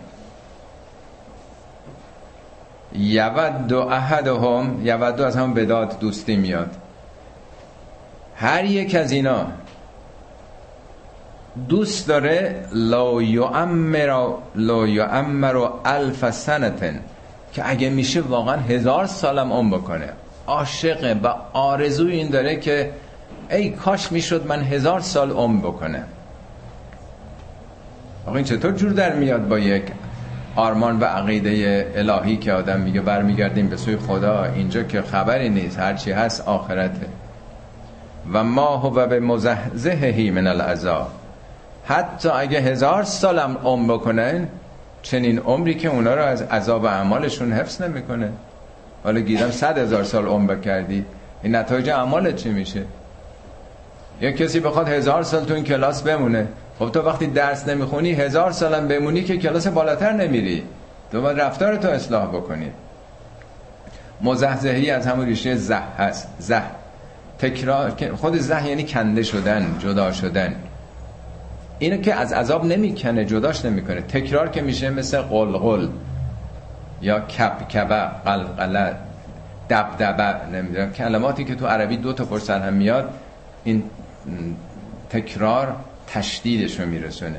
یود احدهم، یود از هم بداد دوستی میاد، هر یک از اینا دوست داره لا یعمر لا یعمر الف سنه، که اگه میشه واقعا هزار سالم عمر بکنه. عاشقه و آرزوی این داره که ای کاش میشد من هزار سال عمر بکنم. آقا این چطور جور در میاد با یک آرمان و عقیده الهی که آدم میگه برمیگردیم به سوی خدا، اینجا که خبری نیست، هرچی هست آخرته. و ما هو بمزحزحه من العذاب، حتی اگه هزار سالم عمر بکنن، چنین عمری که اونا رو از عذاب اعمالشون حفظ نمیکنه. حالا گیرم صد هزار سال عمر کردی، این نتایج اعمالت چی میشه؟ یا کسی بخواد هزار سال تو این کلاس بمونه، خب تو وقتی درس نمیخونی هزار سالم بمونی که کلاس بالاتر نمیری، تو باید رفتار تو اصلاح بکنی. مزحزحی از همون ریشه زح هست، زح تکرار، خود زح یعنی کنده شدن، جدا شدن. اینو که از عذاب نمیکنه، جداش نمیکنه، تکرار که میشه مثل قلقل. یا کبکبه، قلقله، دبدبه، نمیدونم، کلماتی که تو عربی دو تا پشت هم میاد این تکرار تشدیدش رو میرسونه.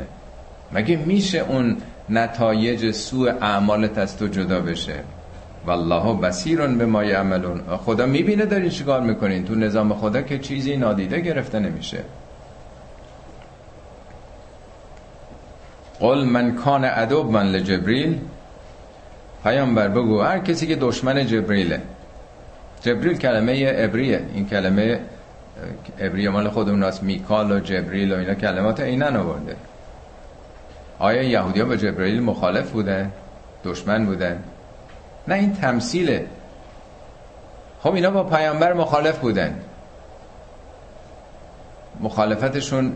مگه میشه اون نتایج سوء اعمالت از تو جدا بشه؟ والله بصیرون به ما یعملون. خدا میبینه دارین چیکار میکنین. تو نظام خدا که چیزی نادیده گرفته نمیشه. قل من کان عدو من لجبریل، پیامبر بگو هر کسی که دشمن جبریله. جبریل کلمه عبریه، این کلمه عبریه مال خودمون است. میکال و جبریل و اینا کلمات اینن آورده. آیا یهودی‌ها با جبریل مخالف بودن؟ دشمن بودن؟ نه، این تمثیله. خب اینا با پیامبر مخالف بودن، مخالفتشون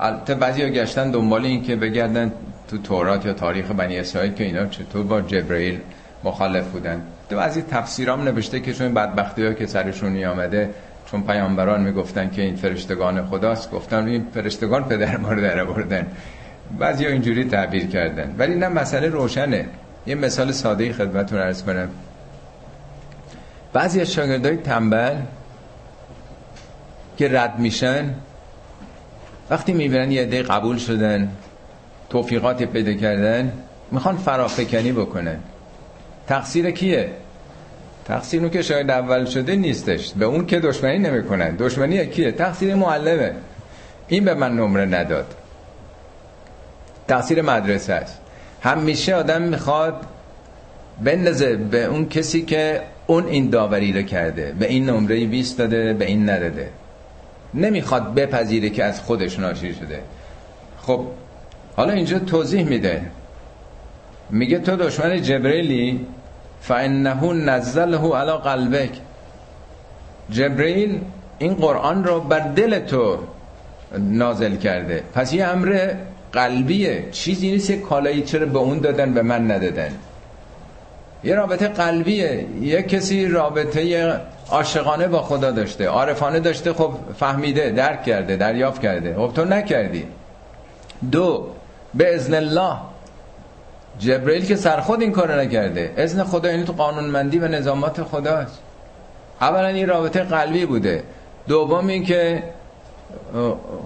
البته بعضیا گشتن دنبال این که بگردن تو تورات یا تاریخ بنی اسرائیل که اینا چطور با جبرئیل مخالف بودن. تو بعضی تفسیرام نوشته که چون بدبختی‌ها که سرشون میامده، چون پیامبران میگفتن که این فرشتگان خداست، گفتن این فرشتگان پدر ما رو در آوردن. بعضیا اینجوری تعبیر کردن، ولی نه، مسئله روشنه. یه مثال ساده‌ای خدمتتون عرض کنم. بعضی از شاگردای تنبل که رد میشن، وقتی میبینن یه عده قبول شدن، توفیقاتی پیدا کردن، میخوان فرافکنی بکنن. تقصیر کیه؟ تقصیر اون که شاید اول شده نیستش، به اون که دشمنی نمیکنن. دشمنی کیه؟ تقصیر معلمه، این به من نمره نداد. تقصیر مدرسه است. همیشه آدم میخواد بندازه به اون کسی که اون این داوری رو کرده، به این نمره بیست داده، به این نداده. نمیخواد بپذیره که از خودش ناشی شده. خب حالا اینجا توضیح میده، میگه تو دشمن جبرئیلی، فانه نزله علی قلبک. جبرئیل این قرآن رو بر دل تو نازل کرده، پس یه امر قلبیه. چیزی نیست که کالایی چرا به اون دادن به من ندادن. یه رابطه قلبیه. یه کسی رابطه عاشقانه با خدا داشته، عارفانه داشته، خب فهمیده، درک کرده، دریافت کرده. خب تو نکردی. دو، به اذن الله. جبرئیل که سر خود این کارو نکرده، اذن خدا. یعنی تو قانونمندی و نظامات خداست. اولا این رابطه قلبی بوده. دوم این که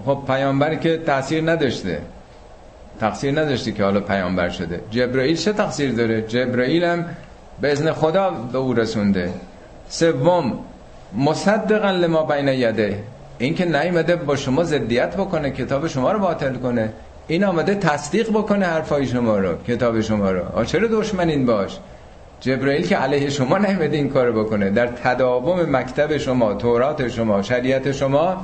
خب پیامبر که تأثیر نداشته، تقصیر نداشتی که حالا پیامبر شده. جبرئیل چه تقصیر داره؟ جبرئیل هم به اذن خدا به او رسونده. سوم، مصدقا لما بین یده. این که نیامده با شما ضدیت بکنه، کتاب شما رو باطل کنه، این آمده تصدیق بکنه حرفای شما رو، کتاب شما رو. آ چرا دشمنین باش؟ جبرئیل که علیه شما نیامده این کارو بکنه، در تداوم مکتب شما، تورات شما، شریعت شما،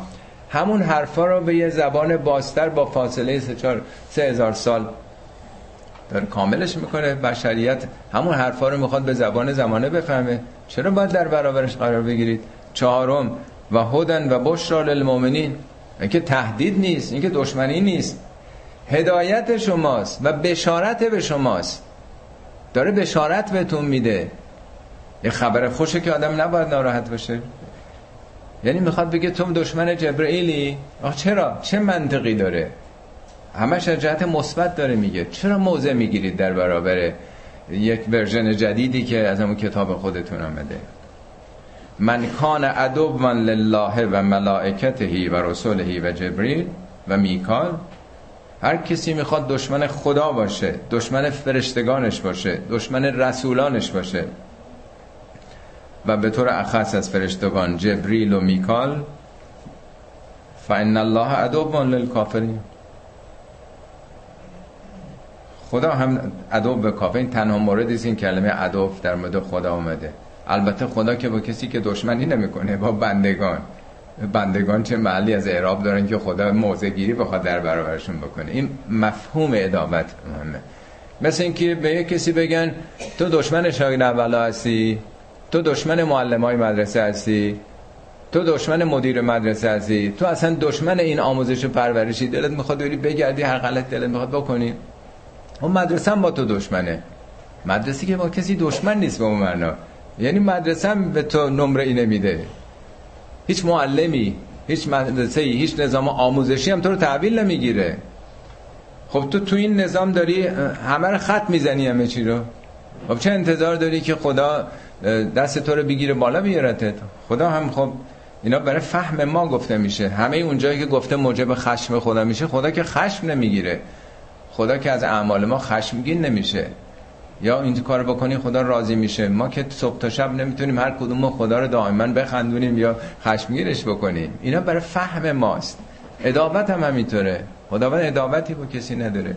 همون حرفا رو به یه زبان باستر با فاصله سه چار سه هزار سال داره کاملش میکنه. بشریت همون حرفا رو میخواد به زبان زمانه بفهمه. چرا باید در برابرش قرار بگیرید؟ چهارم، و هدن و بشرا للمؤمنین. اینکه تهدید نیست، اینکه دشمنی نیست، هدایت شماست و بشارت به شماست. داره بشارت بهتون میده. یه خبر خوشه که آدم نباید ناراحت بشه. یعنی میخواد بگه تو دشمن جبرئیلی؟ آخ چرا؟ چه منطقی داره؟ همش از جهت مثبت داره میگه. چرا موضع میگیرید در برابر یک ورژن جدیدی که از همون کتاب خودتون آمده؟ من کان عدو من لله و ملائکته و رسوله و جبریل و میکال. هر کسی میخواد دشمن خدا باشه، دشمن فرشتگانش باشه، دشمن رسولانش باشه، و به طور اخص از فرشتگان جبریل و میکال، فإن الله عدو للکافرین. خدا هم عدو به کافرین. تنها موردی است این کلمه عدو در مورد خدا اومده. البته خدا که با کسی که دشمنی نمیکنه، با بندگان. بندگان چه محلی از اعراب دارن که خدا موضع گیری بخواد در برابرشون بکنه؟ این مفهوم ادابت مهمه. مثل اینکه به یک کسی بگن تو دشمن شاگرد اولا هستی، تو دشمن معلمای مدرسه هستی، تو دشمن مدیر مدرسه هستی، تو اصلا دشمن این آموزش و پرورشی، دلت میخواد بری بگردی هر غلط دلت میخواد بکنی. اون مدرسه هم با تو دشمنه. مدرسه که با کسی دشمن نیست به اون معنا. یعنی مدرسه هم به تو نمره ای نمیده، هیچ معلمی، هیچ مدرسه‌ای، هیچ نظام آموزشی هم تو رو تحویل نمیگیره. خب تو تو این نظام داری همه رو خط میزنی، همه چی رو. خب چه انتظار داری که خدا دست تو رو بگیره بالا بیارتت؟ خدا هم خب اینا برای فهم ما گفته میشه. همه اونجایی که گفته موجب خشم خدا میشه، خدا که خشم نمیگیره. خدا که از اعمال ما خشمگین نمیشه. یا این کار بکنی خدا راضی میشه. ما که صبح تا شب نمیتونیم هر کدوم ما خدا رو دائما بخندونیم یا خشمگینش بکنیم. اینا برای فهم ماست. ادابت هم همینطوره. خداوند ادابتی با کسی نداره.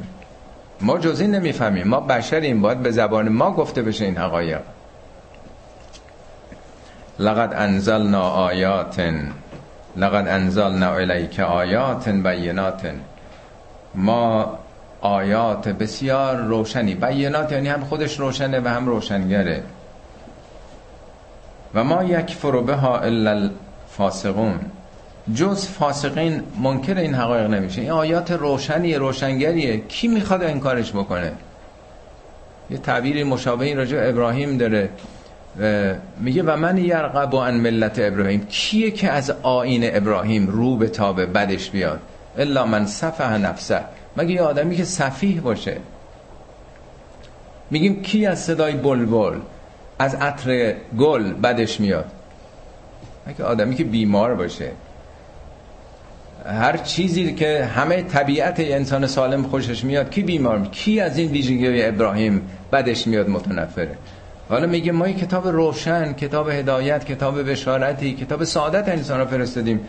ما جزئی نمیفهمیم، ما بشریم، باید به زبان ما گفته بشه این حقایق. لقد انزلنا آیات، لقد انزلنا الیک آیات بینات. ما آیات بسیار روشنی، بینات یعنی هم خودش روشنه و هم روشنگره. و ما یکفر بها الا الفاسقون، جز فاسقین منکر این حقایق نمیشه. این آیات روشنیه، روشنگریه، کی میخواد انکارش بکنه؟ یه تعبیر مشابه این راجع ابراهیم داره، میگه و من یرغب عن ملت ابراهیم، کیه که از آیین ابراهیم رو به تابه بدش بیاد؟ الا من سفه نفسه، مگه یه آدمی که سفیه باشه. میگیم کی از صدای بلبل، از عطر گل بدش میاد؟ مگه آدمی که بیمار باشه. هر چیزی که همه طبیعت انسان سالم خوشش میاد، کی بیمار؟ کی از این ویژگی ابراهیم بدش میاد؟ متنفره. حالا میگه ما یک کتاب روشن، کتاب هدایت، کتاب بشارتی، کتاب سعادت انسان را فرستادیم،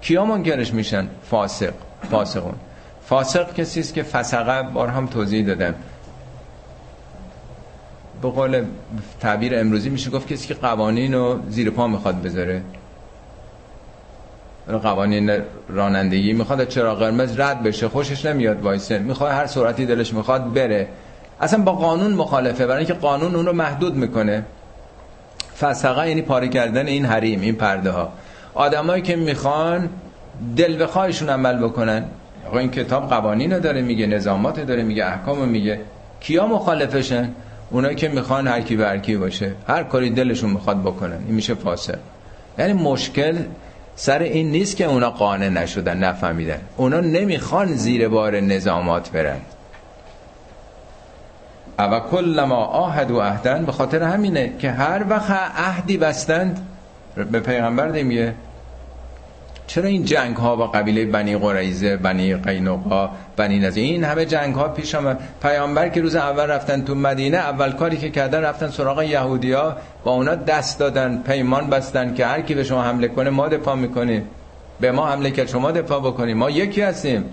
کیا منکرش میشن؟ فاسق، فاسقون. فاسق کسی است که فسقه، بار هم توضیح دادم، به قول تعبیر امروزی میشه گفت کسی که قوانین رو زیر پا میخواد بذاره، قوانین رانندگی، میخواد از چراغ قرمز رد بشه، خوشش نمیاد وایسه، میخواد هر سرعتی دلش میخواد بره، اصلا با قانون مخالفه، برای اینکه قانون اون رو محدود میکنه. فسقه یعنی پاره کردن این حریم، این پرده ها. آدمایی که میخوان دل به خواهشون عمل بکنن، آقا این کتاب قوانین داره میگه، نظامات داره میگه، احکام میگه، کیا مخالفشن؟ اونایی که میخوان هر کی بر کی باشه، هر کاری دلشون میخواد بکنن، این میشه فاسق. یعنی مشکل سر این نیست که اونا قانع نشدن، نفهمیدن، اونا نمیخوان زیر بار نظامات برن. او کلما عاهدوا عهدا، به خاطر همینه که هر وقت عهدی بستند، به پیغمبر میگه چرا این جنگ ها با قبیله بنی قریظه، بنی قینقاع، بنی نضیر، این همه جنگ ها پیش اومد؟ پیامبر که روز اول رفتن تو مدینه، اول کاری که کردن رفتن سراغ یهودیا، با اونا دست دادن، پیمان بستن که هر کی به شما حمله کنه ما دفاع میکنیم، به ما حمله کرد شما دفاع بکنیم، ما یکی هستیم،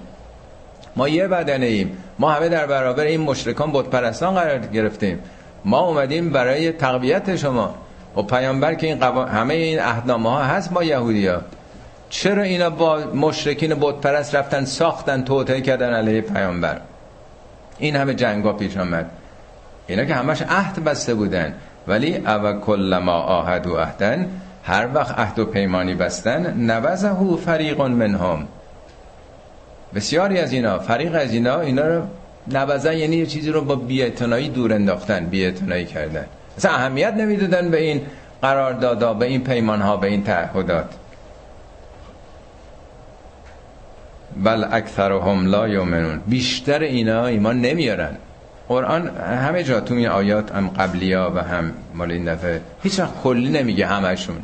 ما یه بدنه ایم، ما همه در برابر این مشرکان بت پرستان قرار گرفتیم، ما اومدیم برای تقویت شما. و پیامبر که این قوا... همه این عهدنامه ها هست با یهودیا، چرا اینا با مشرکین بت پرست رفتن ساختن توطئه کردن علیه پیامبر؟ این همه جنگا پیش آمد، اینا که همش عهد بسته بودن. ولی او کلما عاهدوا عهدا، هر وقت عهد و پیمانی بستن، نبذه فریق منهم، بسیاری از اینا، فریق از اینا، اینا رو نبذه یعنی یه چیزی رو با بی‌اعتنایی دور انداختن، بی‌اعتنایی کردن، اصلا اهمیت نمیدادن به این قراردادها، به این پیمانها، به این تعهدات. بل اکثرهم لا یؤمنون، بیشتر اینا ایمان نمیارن. قرآن همه جا تو این آیات، هم قبلیا و هم مال این دفعه، هیچ وقت کلی نمیگه همشون.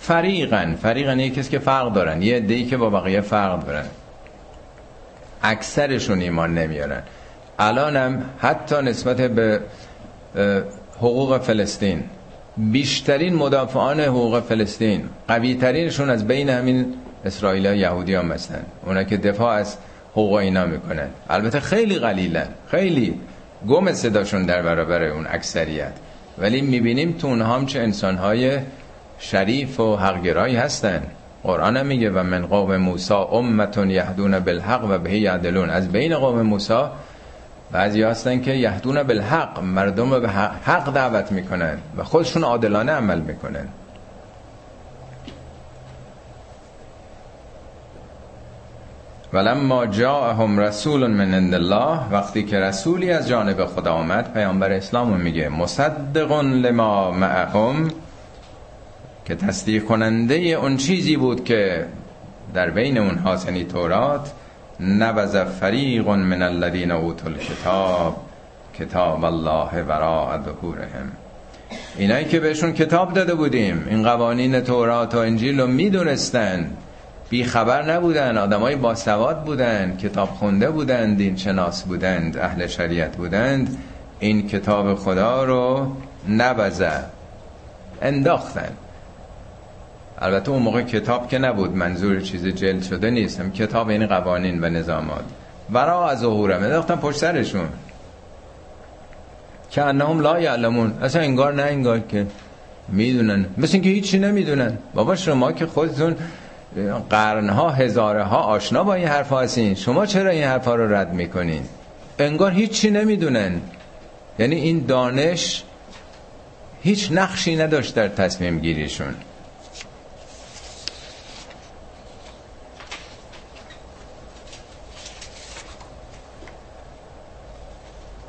فریقن، فریقن یه کسی که فرق دارن، یه عده‌ای که با بقیه فرق دارن، اکثرشون ایمان نمیارن. الانم حتی نسبت به حقوق فلسطین، بیشترین مدافعان حقوق فلسطین، قوی ترینشون از بین همین اسرائیلیا، یهودیان مثلا، اونا که دفاع از حقوق اینا میکنن، البته خیلی قلیلن، خیلی گم صداشون در برابر اون اکثریت، ولی میبینیم تو اونها هم چه انسانهای شریف و حقگرایی هستن. قرآن هم میگه و من قوم موسی امتون یهدون بالحق و به یعدلون، از بین قوم موسی بعضی هستن که یهدون بالحق، مردم رو به حق دعوت میکنن و خودشون عادلانه عمل میکنن. ولما جاءهم رسول من عند الله، وقتی که رسولی از جانب خدا آمد، پیامبر اسلام میگه مصدق لما معهم، که تصدیق کننده اون چیزی بود که در بین اونها، یعنی تورات، نبذ فریق من الذین اوتوا الکتاب، کتاب الله وراء ظهورهم. اینایی که بهشون کتاب داده بودیم، این قوانین تورات و انجیل رو میدونستن، بی خبر نبودن، آدمای باسواد بودن، کتاب خونده بودند، دین شناس بودند، اهل شریعت بودند، این کتاب خدا رو نبذه انداختن. البته اون موقع کتاب که نبود، منظور چیز جلد شده نیستم، کتاب یعنی قوانین و نظامات. ورا از ظهورم انداختن پشت سرشون، که انهم لا یعلمون، اصلا انگار نه انگار که میدونن، مثل اینکه هیچی نمیدونن. بابا شما که خودتون قرنها هزارها آشنا با این حرفا هستین، شما چرا این حرفا رو رد میکنین؟ انگار هیچی نمیدونن. یعنی این دانش هیچ نقشی نداشت در تصمیم گیریشون.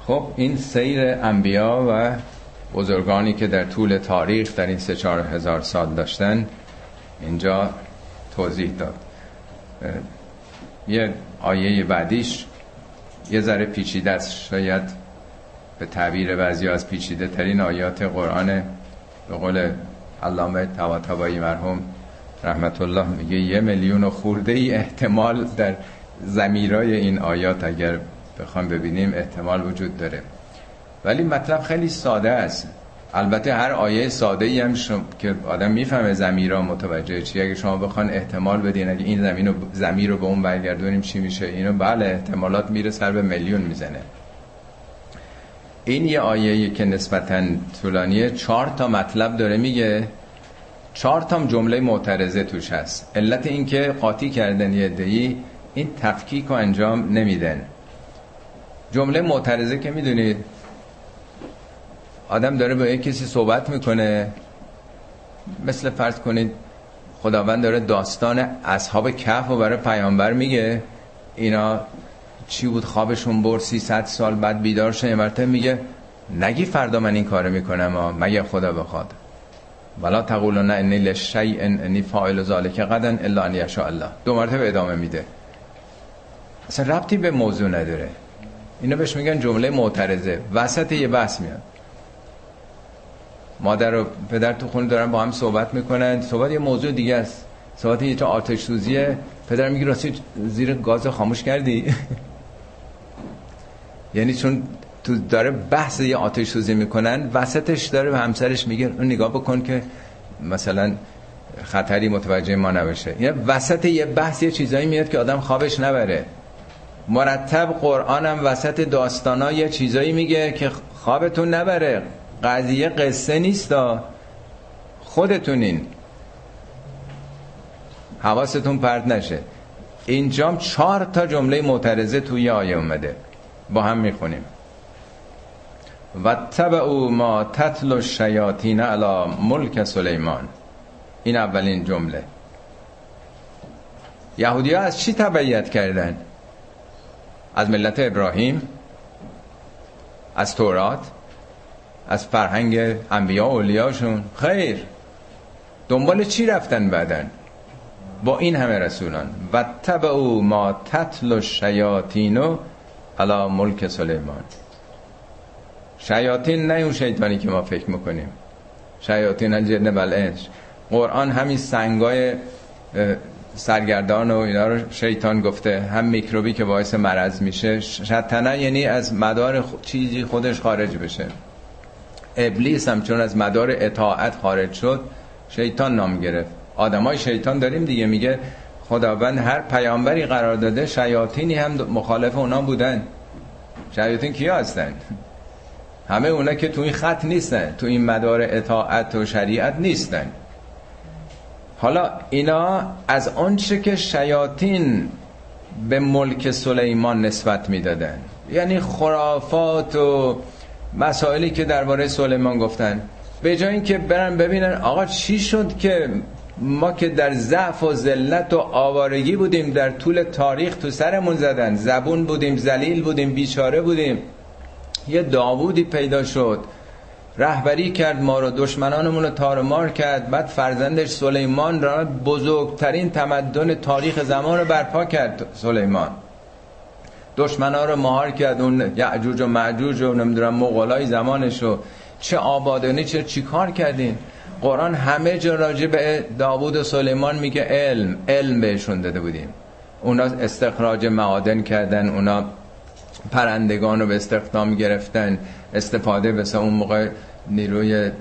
خب این سیر انبیا و بزرگانی که در طول تاریخ در این سه چهار هزار سال داشتن اینجا توضیح داد. یه آیه بعدیش یه ذره پیچیده است، شاید به تعبیر بعضی از پیچیده ترین آیات قرآن. به قول علامه طباطبایی مرحوم رحمت الله، میگه یه میلیون و خورده ای احتمال در ضمیرای این آیات اگر بخوام ببینیم احتمال وجود داره، ولی مطلب خیلی ساده است. البته هر آیه ساده ای هم شم... که آدم میفهمه ضمیرا متوجه چیه. اگه شما بخوان احتمال بدین اگه این زمین رو ضمیر رو به اون برگردونیم چی میشه، اینو بله احتمالات میره سر به میلیون میزنه. این یه آیه‌ای که نسبتاً طولانیه، چهار تا مطلب داره میگه، چهار تا جمله معترضه توش هست. علت این که قاطی کردن یه عده‌ای این تفکیک رو انجام نمیدن. جمله معترضه که میدونید آدم داره با یک کسی صحبت میکنه، مثل فرض کنید خداوند داره داستان اصحاب کهف رو برای پیامبر میگه، اینا چی بود خوابشون برد سیصد سال بعد بیدار شدن، مرتب میگه نگی فردا من این کارو میکنم مگه خدا بخواد، ولا تقولن انی لشیء انی فاعل ذلک غدا الا ان یشاء الله. دو مرتبه ادامه میده، اصلا ربطی به موضوع نداره. اینا بهش میگن جمله معترضه. وسط یه بحث میاد، مادر و پدر تو خونه دارن با هم صحبت میکنن، صحبت یه موضوع دیگه است، صحبت یه تا آتش سوزیه، پدر میگه راستی زیر گاز خاموش کردی؟ یعنی چون تو داره بحث یه آتش سوزی میکنن، وسطش داره به همسرش میگه اون نگاه بکن که مثلا خطری متوجه ما نبشه. یعنی وسط یه بحث یه چیزایی میاد که آدم خوابش نبره. مرتب قرآن هم وسط داستانا یه چیزایی میگه که خوابتون نبره، قضیه قصه نیستا، خودتونین، حواستون پرت نشه. اینجام چهار تا جمله معترضه توی آیه اومده، با هم میخونیم. واتبعوا ما تتلو الشیاطین علی ملک سلیمان، این اولین جمله. یهودی ها از چی تبعیت کردن؟ از ملت ابراهیم، از تورات، از فرهنگ انبیا و اولیاشون. خیر، دنبال چی رفتن بعدن با این همه رسولان؟ واتبعوا ما تتلو الشیاطین علی ملک سلیمان. شیاطین نه اون شیطانی که ما فکر میکنیم، شیاطین الجن و الانس. قرآن همین سنگای سرگردان و اینا رو شیطان گفته، هم میکروبی که باعث مرض میشه. شیطان یعنی از مدار چیزی خودش خارج بشه. ابلیس هم چون از مدار اطاعت خارج شد شیطان نام گرفت. آدمای شیطان داریم دیگه. میگه خداوند هر پیامبری قرار داده شیاطینی هم مخالف اونا بودن. شیاطین کیا هستن؟ همه اونا که تو این خط نیستن، تو این مدار اطاعت و شریعت نیستن. حالا اینا از آنچه که شیاطین به ملک سلیمان نسبت میدادن، یعنی خرافات و مسائلی که درباره سلیمان گفتن، به جای اینکه برن ببینن آقا چی شد که ما که در ضعف و ذلت و آوارگی بودیم در طول تاریخ تو سرمون زدن، زبون بودیم، ذلیل بودیم، بیچاره بودیم، یه داوودی پیدا شد رهبری کرد ما رو، دشمنانمون رو تار مار کرد، بعد فرزندش سلیمان را بزرگترین تمدن تاریخ زمان رو برپا کرد. سلیمان دشمنا رو مهار کرد، اون یعجوج و معجوج و نمیدونم مغولای زمانش رو چه آبادانی چه چیکار کردین. قرآن همه جا راجع به داوود و سلیمان میگه علم علم بهشون داده بودیم، اونا استخراج معادن کردن، اونا پرندگان رو به استخدام گرفتن، استفاده بسه. اون موقع نیروی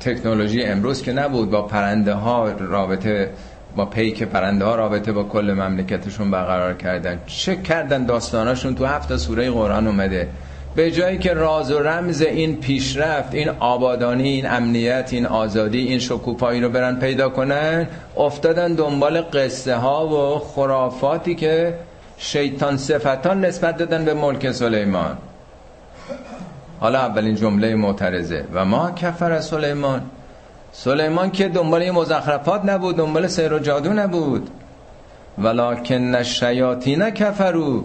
تکنولوژی امروز که نبود، با پرنده ها رابطه، با پیک پرنده ها رابطه با کل مملکتشون برقرار کردن. چه کردن داستاناشون تو هفت سوره قرآن اومده. به جایی که راز و رمز این پیشرفت، این آبادانی، این امنیت، این آزادی، این شکوفایی رو برن پیدا کنن، افتادن دنبال قصه ها و خرافاتی که شیطان صفتان نسبت دادن به ملک سلیمان. حالا اولین جمله معترضه و ما کفر سلیمان. سلیمان که دنبال این مزخرفات نبود، دنبال سحر و جادو نبود. ولکن الشیاطین کفروا.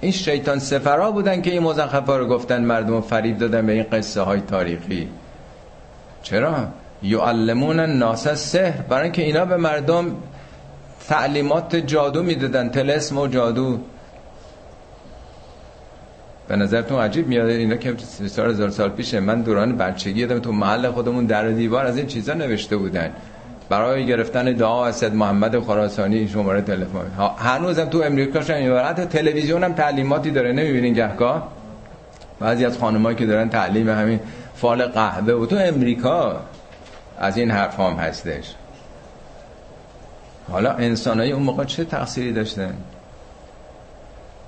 این شیطان سفرا بودن که این مزخرفا رو گفتن، مردم رو فریب دادن به این قصه های تاریخی. چرا؟ یعلمون الناس السحر، برای اینکه اینا به مردم تعلیمات جادو میدادن، طلسم و جادو. به نظرتون عجیب میاد اینا که سه هزار سال پیشه؟ من دوران بچگی دادم تو محل خودمون در و دیوار از این چیزا نوشته بودن برای گرفتن دعا از سید محمد خراسانی شماره تلفن. هنوزم تو امریکا شون میبره، تلویزیون هم تعلیماتی داره، نمیبینین گهگاه بعضی از خانمایی که دارن تعلیم همین فال قهوه و تو امریکا از این حرفام هستش. حالا انسانای اون موقع چه تقصیری داشتن؟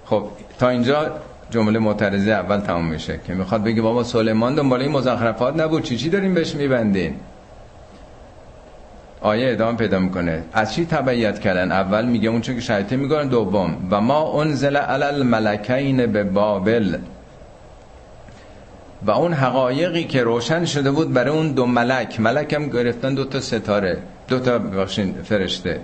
خب تا اینجا جمله معترضه اول تموم میشه که میخواد بگه بابا سلیمان دنبال این مزخرفات نبود، چی چی داریم بهش میبندین؟ آیه ادامه پیدا میکنه از چی تبعیت کردن. اول میگه اون چه که شیطان میگه، دوم و ما انزل علی الملکین به بابل، و اون حقایقی که روشن شده بود برای اون دو ملک. ملک هم گرفتن دو تا ستاره، دو تا بخشین فرشته،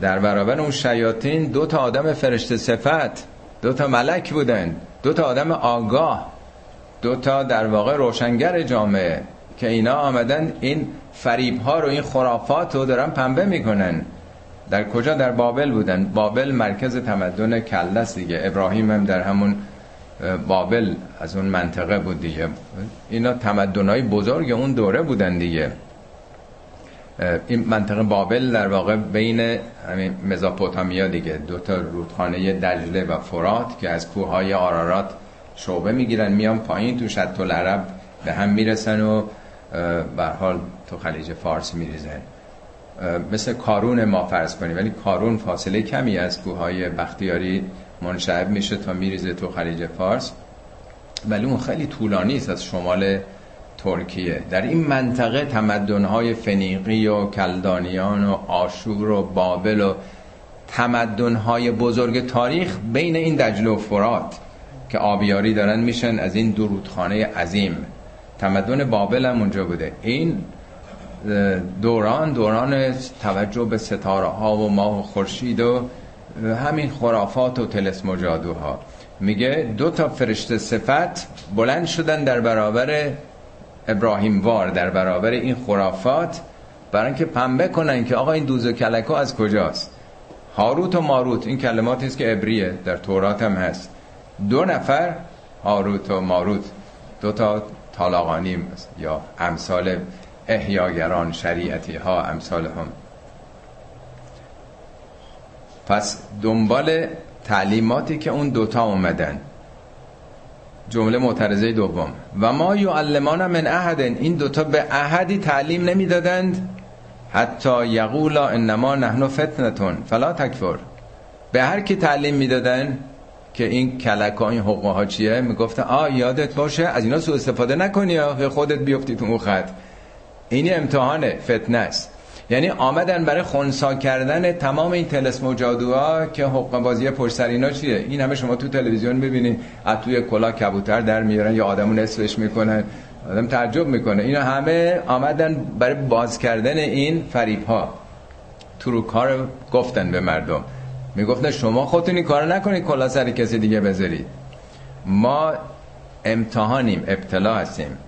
در برابر اون شیاطین دو تا آدم فرشته صفت، دو تا ملک بودن، دو تا آدم آگاه، دو تا در واقع روشنگر جامعه، که اینا آمدن این فریب ها رو، این خرافات رو دارن پنبه میکنن. در کجا؟ در بابل بودن. بابل مرکز تمدن کلدس دیگه، ابراهیم هم در همون بابل از اون منطقه بود دیگه. اینا تمدن‌های بزرگ اون دوره بودن دیگه. این منطقه بابل در واقع بین همین مزاپوتامیا دیگه، دو تا رودخانه دجله و فرات که از کوههای آرارات شعبه میگیرن میان پایین تو شط العرب به هم میرسن و به هر حال تو خلیج فارس میریزن. مثل کارون ما فرض کنیم، ولی کارون فاصله کمی از کوههای بختیاری منشعب میشه تا میریزه تو خلیج فارس، ولی اون خیلی طولانی است از شمال ترکیه. در این منطقه تمدن‌های فنیقی و کلدانیان و آشور و بابل و تمدن‌های بزرگ تاریخ بین این دجله و فرات که آبیاری دارن میشن از این دو رودخانه عظیم. تمدن بابل هم اونجا بوده. این دوران دوران توجه به ستاره ها و ماه و خورشید و همین خرافات و طلسم و جادوها. میگه دو تا فرشته صفت بلند شدن در برابر ابراهیم وار، در برابر این خرافات، برای اینکه پنبه کنن که آقا این دوز و کلکا از کجاست. هاروت و ماروت این کلماتی است که عبریه، در تورات هم هست. دو نفر هاروت و ماروت، دو تا طالاقانی یا امثال احیاگران شریعتی ها، امثال هم. پس دنبال تعلیماتی که اون دوتا اومدن. جمله معترضه دوم و ما یعلمان من احد، این دوتا به احدی تعلیم نمیدادند حتی یقولا انما نحن فتنتون فلا تکفر. به هر کی تعلیم میدادن که این کلکا این حقوق ها چیه، میگفتن آ یادت باشه از اینا سوء استفاده نکنی یا خودت بیفتی تو اون خط. این امتحانه، فتنه است. یعنی آمدن برای خونسا کردن تمام این طلسم و جادوها که حقه بازی پشت سر اینا چیه. این همه شما تو تلویزیون ببینید از توی کلاه کبوتر در میارن یا آدمو نصفش میکنن، آدم تعجب میکنه. اینا همه آمدن برای باز کردن این فریب ها، تروک ها رو گفتن به مردم، میگفتن شما خودتون این کارو نکنید، کلاه سر کسی دیگه بذارید. ما امتحانیم، ابتلا هستیم.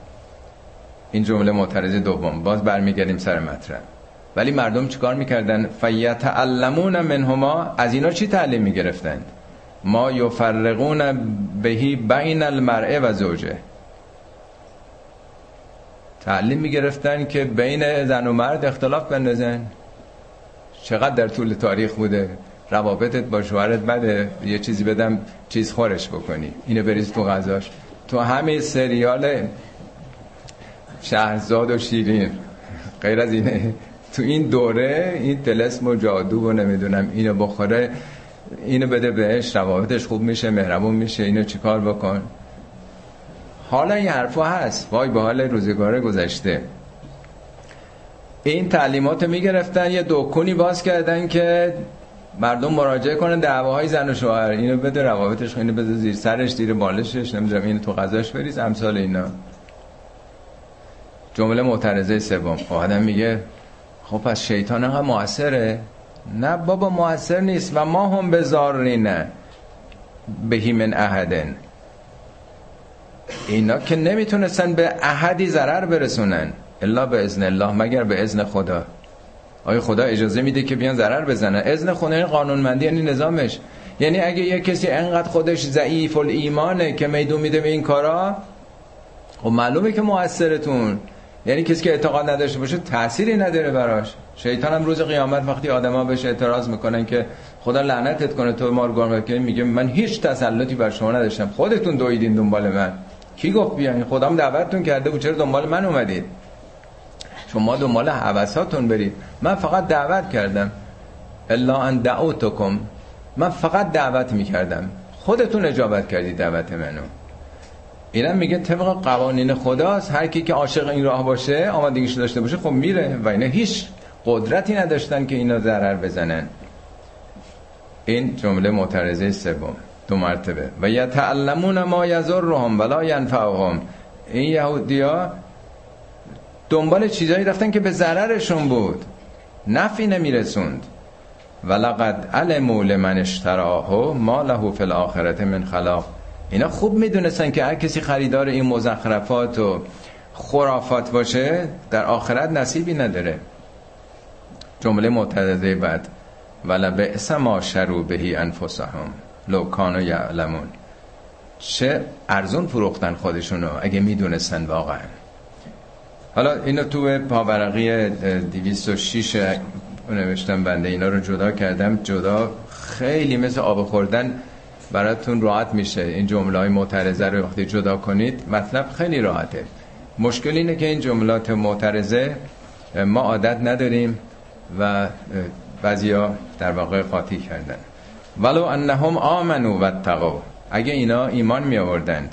این جمله معترضه دوم. باز برمیگردیم سر مطلب. ولی مردم چیکار میکردن؟ فیتعلمون منهما، از اینا چی تعلیم میگرفتند؟ ما یفرقون بهی بین المرء و زوجه. تعلیم میگرفتن که بین زن و مرد اختلاف بندازن. چقدر در طول تاریخ بوده روابطت با شوهرت بده، یه چیزی بدم چیز خورش بکنی، اینو بریز تو غذاش. تو همه سریال شهرزاد و شیرین غیر از اینه، تو این دوره این طلسم و جادو و نمیدونم اینو بخوره اینو بده بهش، روابطش خوب میشه، مهربون میشه، اینو چیکار بکن. حالا این حرفا هست، وای به حال روزگار گذشته. این تعلیماتو میگرفتن، یه دکونی باز کردن که مردم مراجعه کنن دعواهای زن و شوهر، اینو بده روابطش، اینو بده زیر سرش، زیر بالشش، نمیدونم اینو تو غذاش بریز، امثال اینا. جمله معترضه سوم، آدم میگه خب پس شیطان هم موثره؟ نه بابا موثر نیست. و ما هم بزارینه بهی من احدن، اینا که نمیتونستن به احدی ضرر برسونن الا به اذن الله، مگر به اذن خدا. آیا خدا اجازه میده که بیان ضرر بزنن؟ اذن خدا یعنی قانونمندی، یعنی نظامش. یعنی اگه یه کسی انقدر خودش ضعیف الایمانه که میدون میده به این کارا، خب معلومه که موثرتون، یعنی کسی که اعتقاد نداشته باشه تأثیری نداره براش. شیطان هم روز قیامت وقتی آدما بهش اعتراض میکنن که خدا لعنتت کنه تو ما رو گمراه کردی، میگه من هیچ تسلطی بر شما نداشتم، خودتون دویدین دنبال من. کی گفت بیاین؟ خودم دعوتتون کرده بود، چرا دنبال من اومدید؟ شما دنبال هوساتون برید، من فقط دعوت کردم. الا ان دعوتکم، من فقط دعوت میکردم، خودتون اجابت کردید دعوت منو. اینم میگه طبق قوانین خداست، هر کی که عاشق این راه باشه، آمادگیش داشته باشه، خب میره. و اینا هیچ قدرتی نداشتن که اینا ضرر بزنن. این جمله معترضه سوم، دو مرتبه. و یتعلمون ما یضرهم ولا ینفعهم، این یهودیا دنبال چیزایی رفتن که به ضررشون بود، نفعی نمیرسوند. ولقد علموا لمن اشتراه ما له فی الاخره من خلاق، اینا خوب میدونستن که هر کسی خریدار این مزخرفات و خرافات باشه در آخرت نصیبی نداره. جمله معترضه بعد، ولبئس ما شروا به انفسهم لو کانوا یعلمون، چه ارزون فروختن خودشونو اگه میدونستن واقعا. حالا اینو تو پاورقی دویست و شش نوشتم، بنده اینا رو جدا کردم جدا، خیلی مثل آب خوردن براتون راحت میشه. این جمله‌های معترضه رو وقتی جدا کنید مطلب خیلی راحته. مشکل اینه که این جملات معترضه ما عادت نداریم و بعضیا در واقع قاطی کردن. ولو انهم آمنوا واتقوا، اگه اینا ایمان می آوردند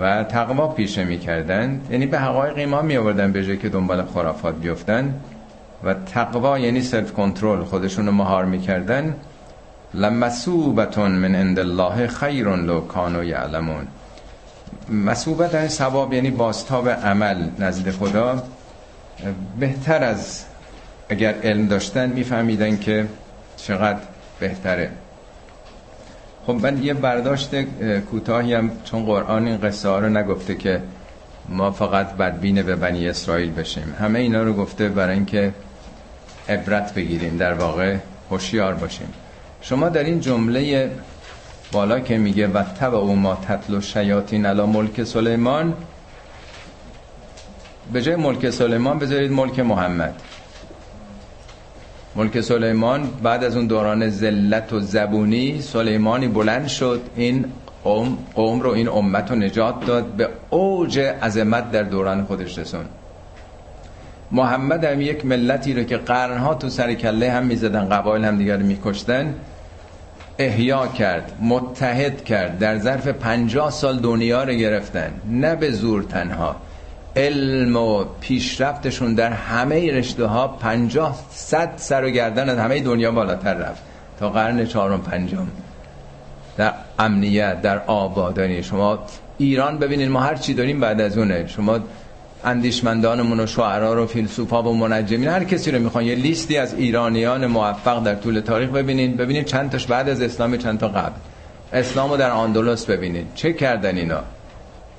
و تقوا پیشه می کردند، یعنی به حقایق ایمان می آوردند به جای که دنبال خرافات بیفتند، و تقوا یعنی سلف کنترل، خودشون رو مهار می کردند، لمثوبتون من عند الله خیر لو کانوا یعلمون. مثوبت یعنی ثواب، یعنی بازتاب عمل نزد خدا بهتر از اگر علم داشتن، میفهمیدن که چقدر بهتره. خب من یه برداشت کوتاهی هم، چون قرآن این قصه ها رو نگفته که ما فقط بدبین به بنی اسرائیل بشیم، همه اینا رو گفته برای اینکه عبرت بگیریم، در واقع هوشیار باشیم. شما در این جمله بالا که میگه و تبعوا ما تتلو شیاطین علی ملک سلیمان، به جای ملک سلیمان بذارید ملک محمد. ملک سلیمان بعد از اون دوران ذلت و زبونی، سلیمانی بلند شد، این قوم, قوم رو، این امت رو نجات داد، به اوج عظمت در دوران خودش رسون. محمد هم یک ملتی رو که قرنها تو سر کله هم میزدن، قبایل هم دیگر میکشتن، احیا کرد، متحد کرد. در ظرف پنجاه سال دنیا رو گرفتن، نه به زور تنها، علم و پیشرفتشون در همه رشته ها پنجاه صد سر و گردن از همه دنیا بالاتر رفت تا قرن چهارم پنجم، در امنیت، در آبادانی. شما ایران ببینید، ما هر چی داریم بعد از اونه. شما اندیشمندانمون و شاعرا رو، فیلسوفا و منجمین، هر کسی رو میخوان، یه لیستی از ایرانیان موفق در طول تاریخ ببینید، ببینید چند تاش بعد از اسلام، چند تا قبل اسلامو در اندلس ببینید چه کردن اینا،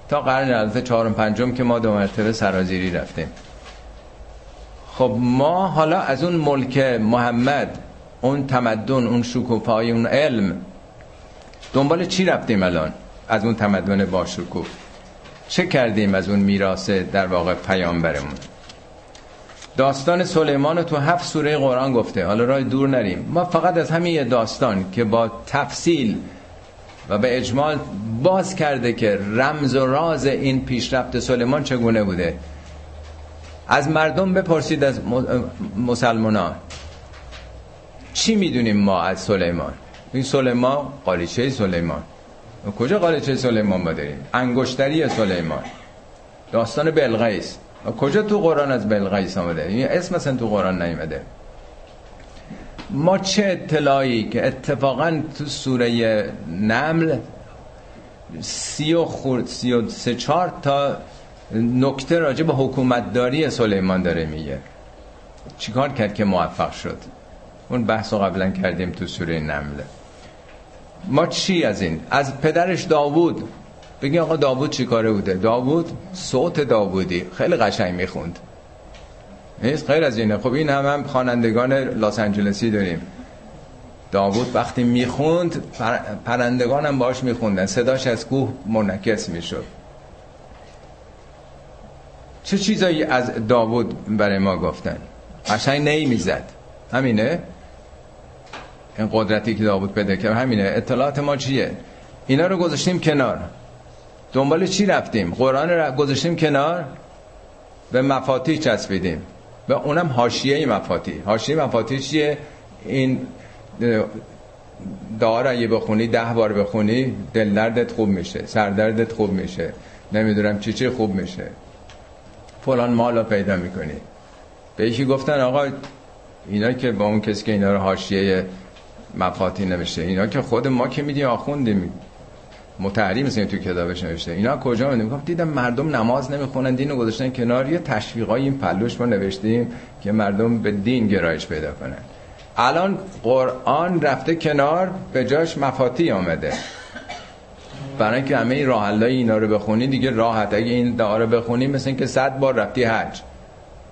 تا قرن البته چهارم پنجم که ما دو مرتبه سرازیری رفتیم. خب ما حالا از اون ملک محمد، اون تمدن، اون شکوفایی، اون علم دنبال چی رفتیم الان از اون تمدن باشکوه؟ چه کردیم از اون میراث در واقع پیامبرمون؟ داستان سلیمان تو هفت سوره قرآن گفته، حالا راه دور نریم. ما فقط از همین داستان که با تفصیل و به اجمال باز کرده که رمز و راز این پیشرفت سلیمان چگونه بوده. از مردم بپرسید، از مسلمانان، چی میدونیم ما از سلیمان؟ این سلیمان قالیچه سلیمان، کجا قالیچه سلیمان ما داریم؟ انگشتری سلیمان. داستان بلقیس، کجا تو قرآن از بلقیس آمده؟ این اسم اصلا تو قرآن نیامده. ما چه اطلاعی که اتفاقا تو سوره نمل سی و خورد سی و سه چار تا نکته راجع به حکومتداری سلیمان داره میگه، چیکار کرد که موفق شد؟ اون بحث رو قبلا کردیم تو سوره نمل. ما چی از این؟ از پدرش داود بگیم آقا داود چی کاره بوده؟ داود صوت داودی خیلی قشنگ میخوند، نیست؟ غیر از اینه. خب این هم هم خوانندگان لس آنجلسی داریم. داود وقتی میخوند پر... پرندگان هم باش میخوندن، صداش از کوه منعکس میشد. چه چیزایی از داود برای ما گفتن؟ قشنگ نی میزد. همینه این قدرتی که داود پیدا کرد. همینه اطلاعات ما چیه؟ اینا رو گذاشتیم کنار. دنبال چی رفتیم؟ قرآن رو گذاشتیم کنار، به مفاتیح چسبیدیم، و اونم حاشیه مفاتیح. حاشیه مفاتیح چیه؟ این دعا رو اگه بخونی ده بار بخونی دل دردت خوب میشه، سردردت خوب میشه، نمیدونم چی چی خوب میشه، فلان مالا پیدا میکنی. به یکی گفتن آقا اینا که با اون کسی که اینا رو حاشیه مفاتیح نمیشه، اینا که خود ما که میدیم آخوندیم متحری مثل تو کتابش نوشته، اینا کجا میدیم؟ گفت دیدم مردم نماز نمیخونن، دین رو گذاشتن کنار، یه تشویقای این پلوش ما نوشتیم که مردم به دین گرایش پیدا کنن. الان قرآن رفته کنار، به جاش مفاتیح آمده. برای اینکه همه این راه حلای اینا رو بخونی دیگه راحت. اگه این دعا رو بخونیم مثل اینکه صد بار رفتی حج،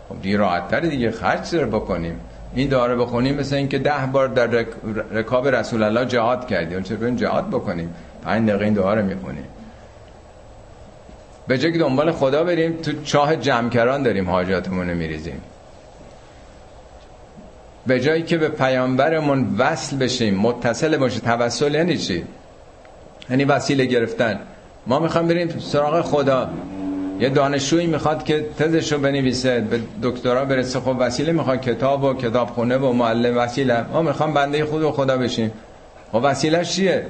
خب دیگه راحت تر دیگه خرج بکنیم. این دعا رو بخونیم مثل اینکه ده بار در رک... رکاب رسول الله جهاد کردی، اون چه بریم جهاد بکنیم، پنج دقیقه این دعا رو میخونیم. به جای که دنبال خدا بریم تو چاه جمکران داریم حاجاتمون رو میریزیم. به جایی که به پیامبرمون وصل بشیم، متصل باشیم. توسل یعنی چی؟ یعنی وسیله گرفتن. ما میخوام بریم سراغ خدا. یه دانشجویی میخواد که تزشو بنویسه، به دکترا برسه، خب وسیله میخواد، کتاب و کتابخونه و معلم وسیله. ما میخوام بنده خود و خدا بشیم، خب وسیله چیه؟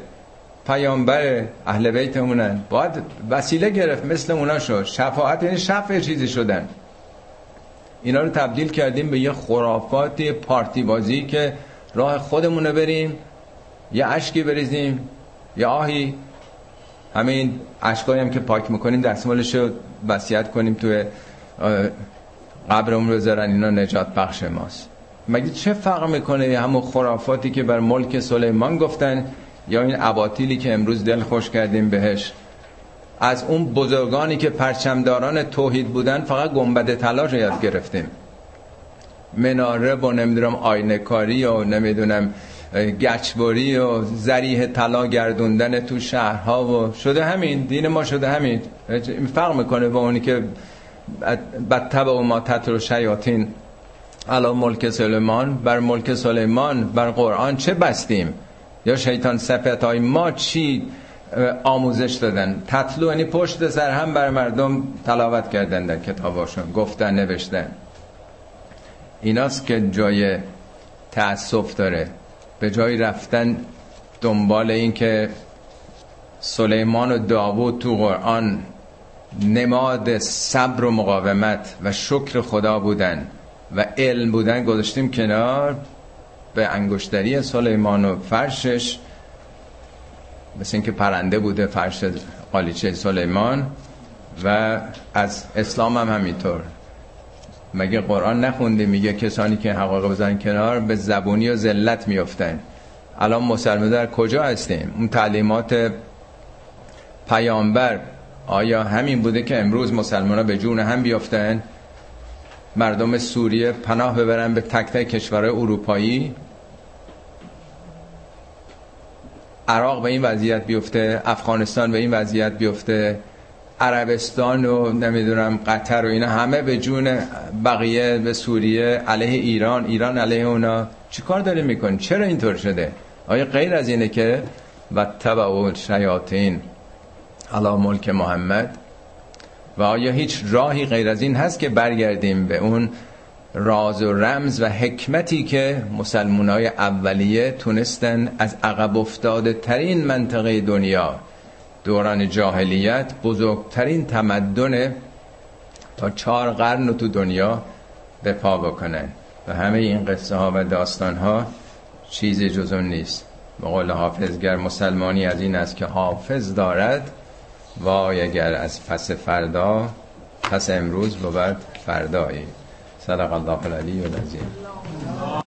پیامبر اهل بیتمونن، باید وسیله گرفت مثل اونا شد. شفاعت یعنی شفع چیزی شدن. اینا رو تبدیل کردیم به یه خرافات، یه پارتی بازی که راه خودمون رو بریم، یه اشکی بریزیم، یه آهی. همه این اشکایی هم که پاک میکنیم دستمالش رو وصیت کنیم توی قبرمون رو بذارن، اینا نجات بخش ماست. مگه چه فرق میکنه همون خرافاتی که بر ملک سلیمان گفتن یا این اباطیلی که امروز دل خوش کردیم بهش؟ از اون بزرگانی که پرچمداران توحید بودن فقط گنبد طلا رو یاد گرفتیم، مناره و نمیدونم آینه کاری و نمیدونم گچبری و ذریح طلا گردوندن تو شهرها و شده همین دین ما، شده همین. فرق میکنه با اونی که بدتبع و ما تتر و شیاطین علی ملک سلیمان. بر ملک سلیمان، بر قرآن چه بستیم؟ یا شیطان سپت های ما چی آموزش دادن؟ تطلو یعنی پشت سر هم بر مردم تلاوت کردن، در کتاباشون گفتن، نوشتن. ایناست که جای تأسف داره. به جای رفتن دنبال این که سلیمان و داوود تو قرآن نماد صبر و مقاومت و شکر خدا بودن و علم بودن، گذاشتیم کنار، به انگشتری سلیمان و فرشش، مثل این که پرنده بوده فرش قالیچه سلیمان. و از اسلام هم همینطور. مگه قرآن نخونده میگه کسانی که حقایق بزن کنار به زبونی و ذلت میافتن؟ الان مسلمان در کجا هستیم؟ اون تعلیمات پیامبر آیا همین بوده که امروز مسلمان ها به جون هم بیافتن؟ مردم سوریه پناه ببرن به تک تک کشورهای اروپایی؟ عراق به این وضعیت بیفته، افغانستان به این وضعیت بیفته، عربستان و نمیدونم قطر و اینا همه به جون بقیه، به سوریه علیه ایران، ایران علیه اونا، چیکار داره میکنه؟ چرا اینطور شده؟ آیا غیر از اینه که و تبعوا الشیاطین علی ملک محمد؟ و آیا هیچ راهی غیر از این هست که برگردیم به اون راز و رمز و حکمتی که مسلمان‌های اولیه تونستن از عقب افتاده ترین منطقه دنیا، دوران جاهلیت، بزرگترین تمدن تا چهار قرن رو تو دنیا به پا بکنن؟ و همه این قصه ها و داستان ها چیزی جز اون نیست. به قول حافظ گر مسلمانی از این است که حافظ دارد، وای اگر از پس فردا پس امروز بود فردایی. صدق الله العلی العظیم.